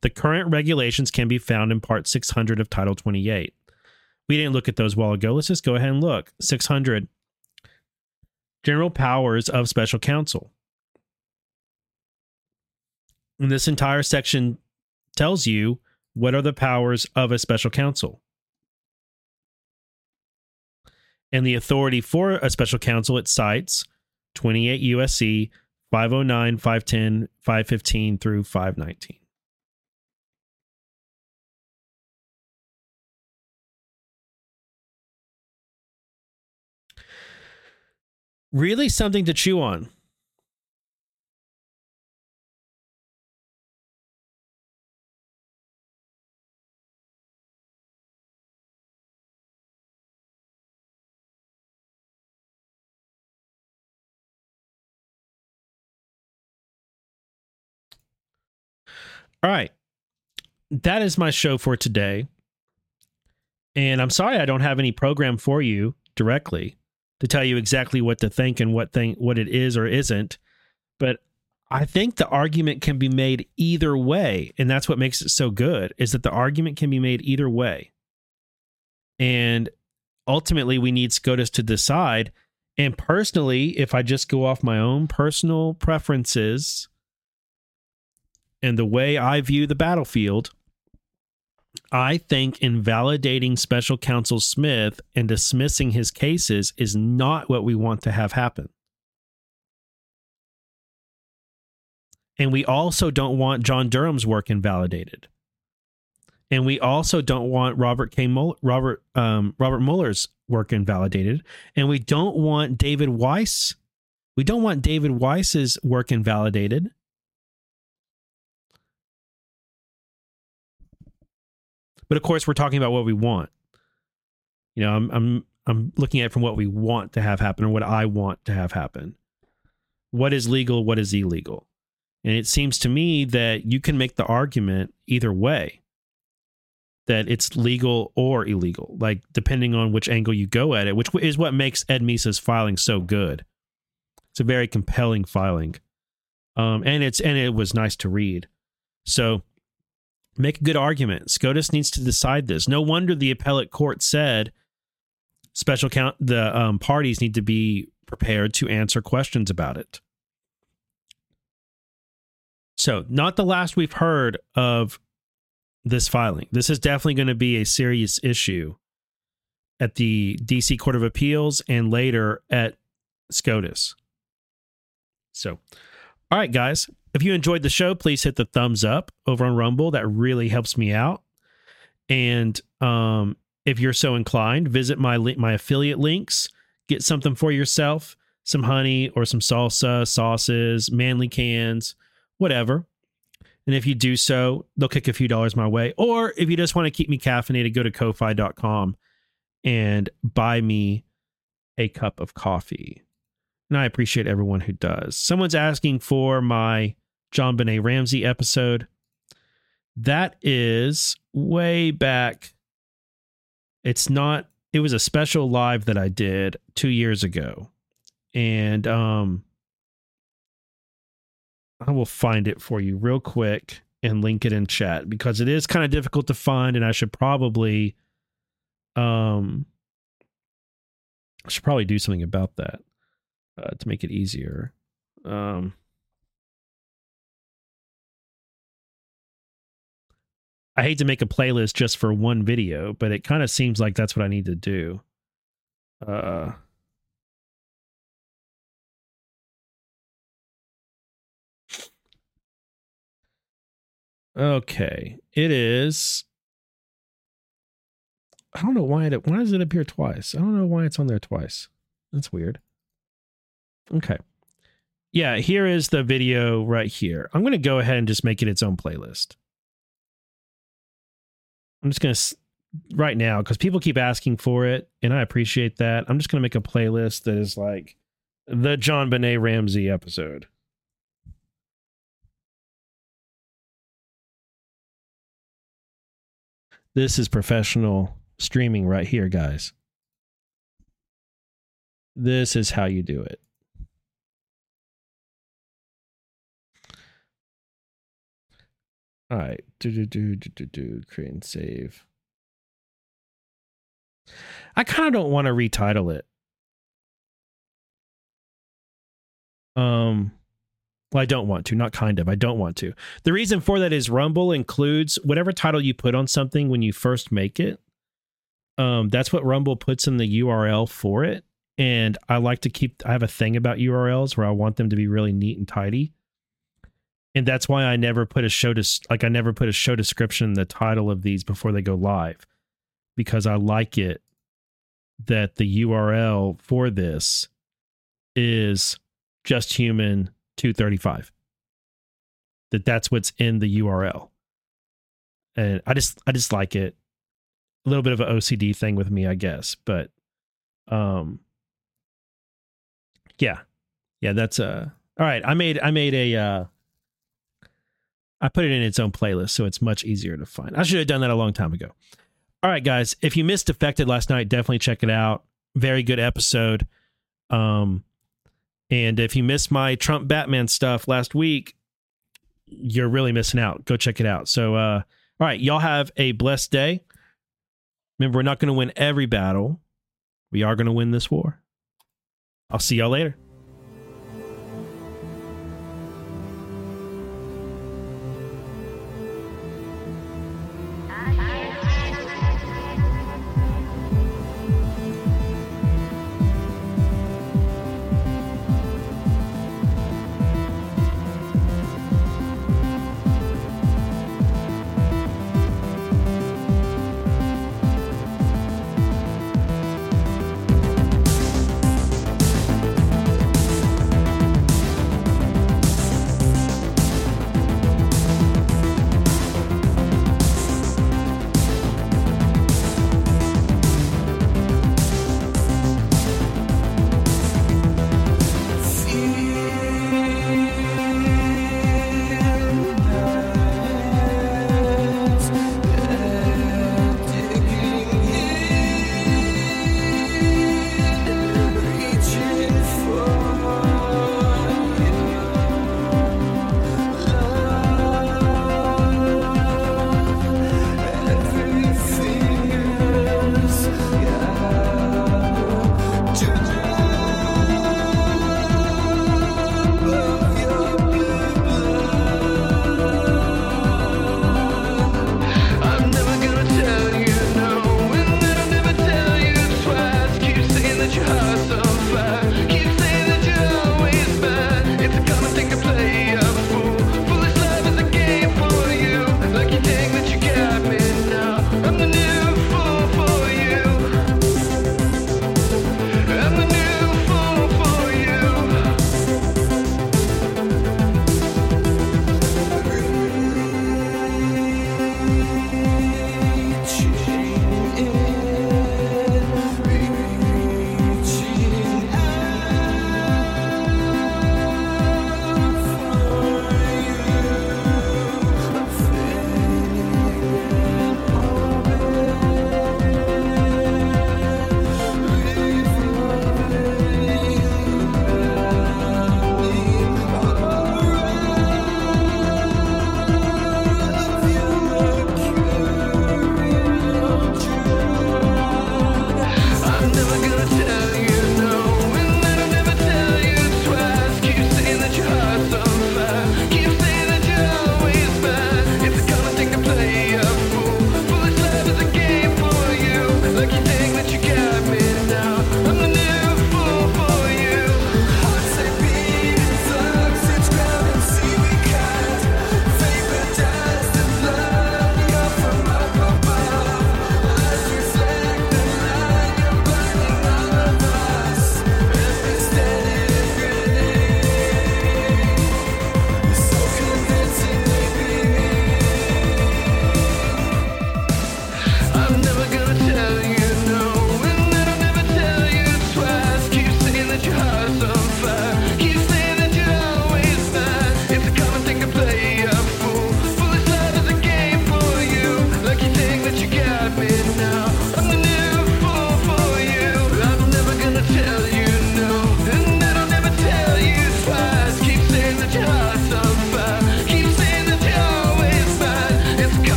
The current regulations can be found in Part 600 of Title 28. We didn't look at those a while ago. Let's just go ahead and look. 600. General powers of special counsel. And this entire section tells you what are the powers of a special counsel. And the authority for a special counsel, it cites 28 U.S.C. 509, 510, 515 through 519. Really something to chew on. All right. That is my show for today. And I'm sorry I don't have any program for you directly to tell you exactly what to think and what it is or isn't. But I think the argument can be made either way. And that's what makes it so good, is that the argument can be made either way. And ultimately, we need SCOTUS to decide. And personally, if I just go off my own personal preferences and the way I view the battlefield, I think invalidating Special Counsel Smith and dismissing his cases is not what we want to have happen. And we also don't want John Durham's work invalidated. And we also don't want Robert Mueller's work invalidated. And we don't want David Weiss. We don't want David Weiss's work invalidated. But of course, we're talking about what we want. You know, I'm looking at it from what we want to have happen, or what I want to have happen. What is legal? What is illegal? And it seems to me that you can make the argument either way, that it's legal or illegal, like depending on which angle you go at it, which is what makes Ed Meese's filing so good. It's a very compelling filing, and it was nice to read. So. Make a good argument. SCOTUS needs to decide this. No wonder the appellate court said parties need to be prepared to answer questions about it. So, not the last we've heard of this filing. This is definitely going to be a serious issue at the D.C. Court of Appeals and later at SCOTUS. So, all right, guys. If you enjoyed the show, please hit the thumbs up over on Rumble. That really helps me out. And if you're so inclined, visit my affiliate links, get something for yourself. some honey or some salsa, sauces, Manly Cans, whatever. And if you do so, they'll kick a few dollars my way. Or if you just want to keep me caffeinated, go to Ko-Fi.com and buy me a cup of coffee. And I appreciate everyone who does. Someone's asking for my JonBenet Ramsey episode. That is way back. It was a special live that I did 2 years ago. And I will find it for you real quick and link it in chat, because it is kind of difficult to find, and I should probably do something about that to make it easier. I hate to make a playlist just for one video, but it kind of seems like that's what I need to do. Okay, it is. I don't know why does it appear twice? I don't know why it's on there twice. That's weird. Okay. Yeah, here is the video right here. I'm going to go ahead and just make it its own playlist. I'm just going to, right now, because people keep asking for it, and I appreciate that. I'm just going to make a playlist that is like the JonBenet Ramsey episode. This is professional streaming right here, guys. This is how you do it. All right. Create and save. I kind of don't want to retitle it. Well, I don't want to, not kind of. I don't want to. The reason for that is Rumble includes whatever title you put on something when you first make it. That's what Rumble puts in the URL for it. And I have a thing about URLs where I want them to be really neat and tidy. And that's why I never put a show description in the title of these before they go live, because I like it that the URL for this is justhuman.com. 235. That's what's in the URL. And I just like it. A little bit of an OCD thing with me, I guess, but yeah, that's all right. I put it in its own playlist, so it's much easier to find. I should have done that a long time ago. All right, guys, if you missed Defected last night, definitely check it out. Very good episode. And if you missed my Trump Batman stuff last week, you're really missing out. Go check it out. So, all right, y'all have a blessed day. Remember, we're not going to win every battle. We are going to win this war. I'll see y'all later.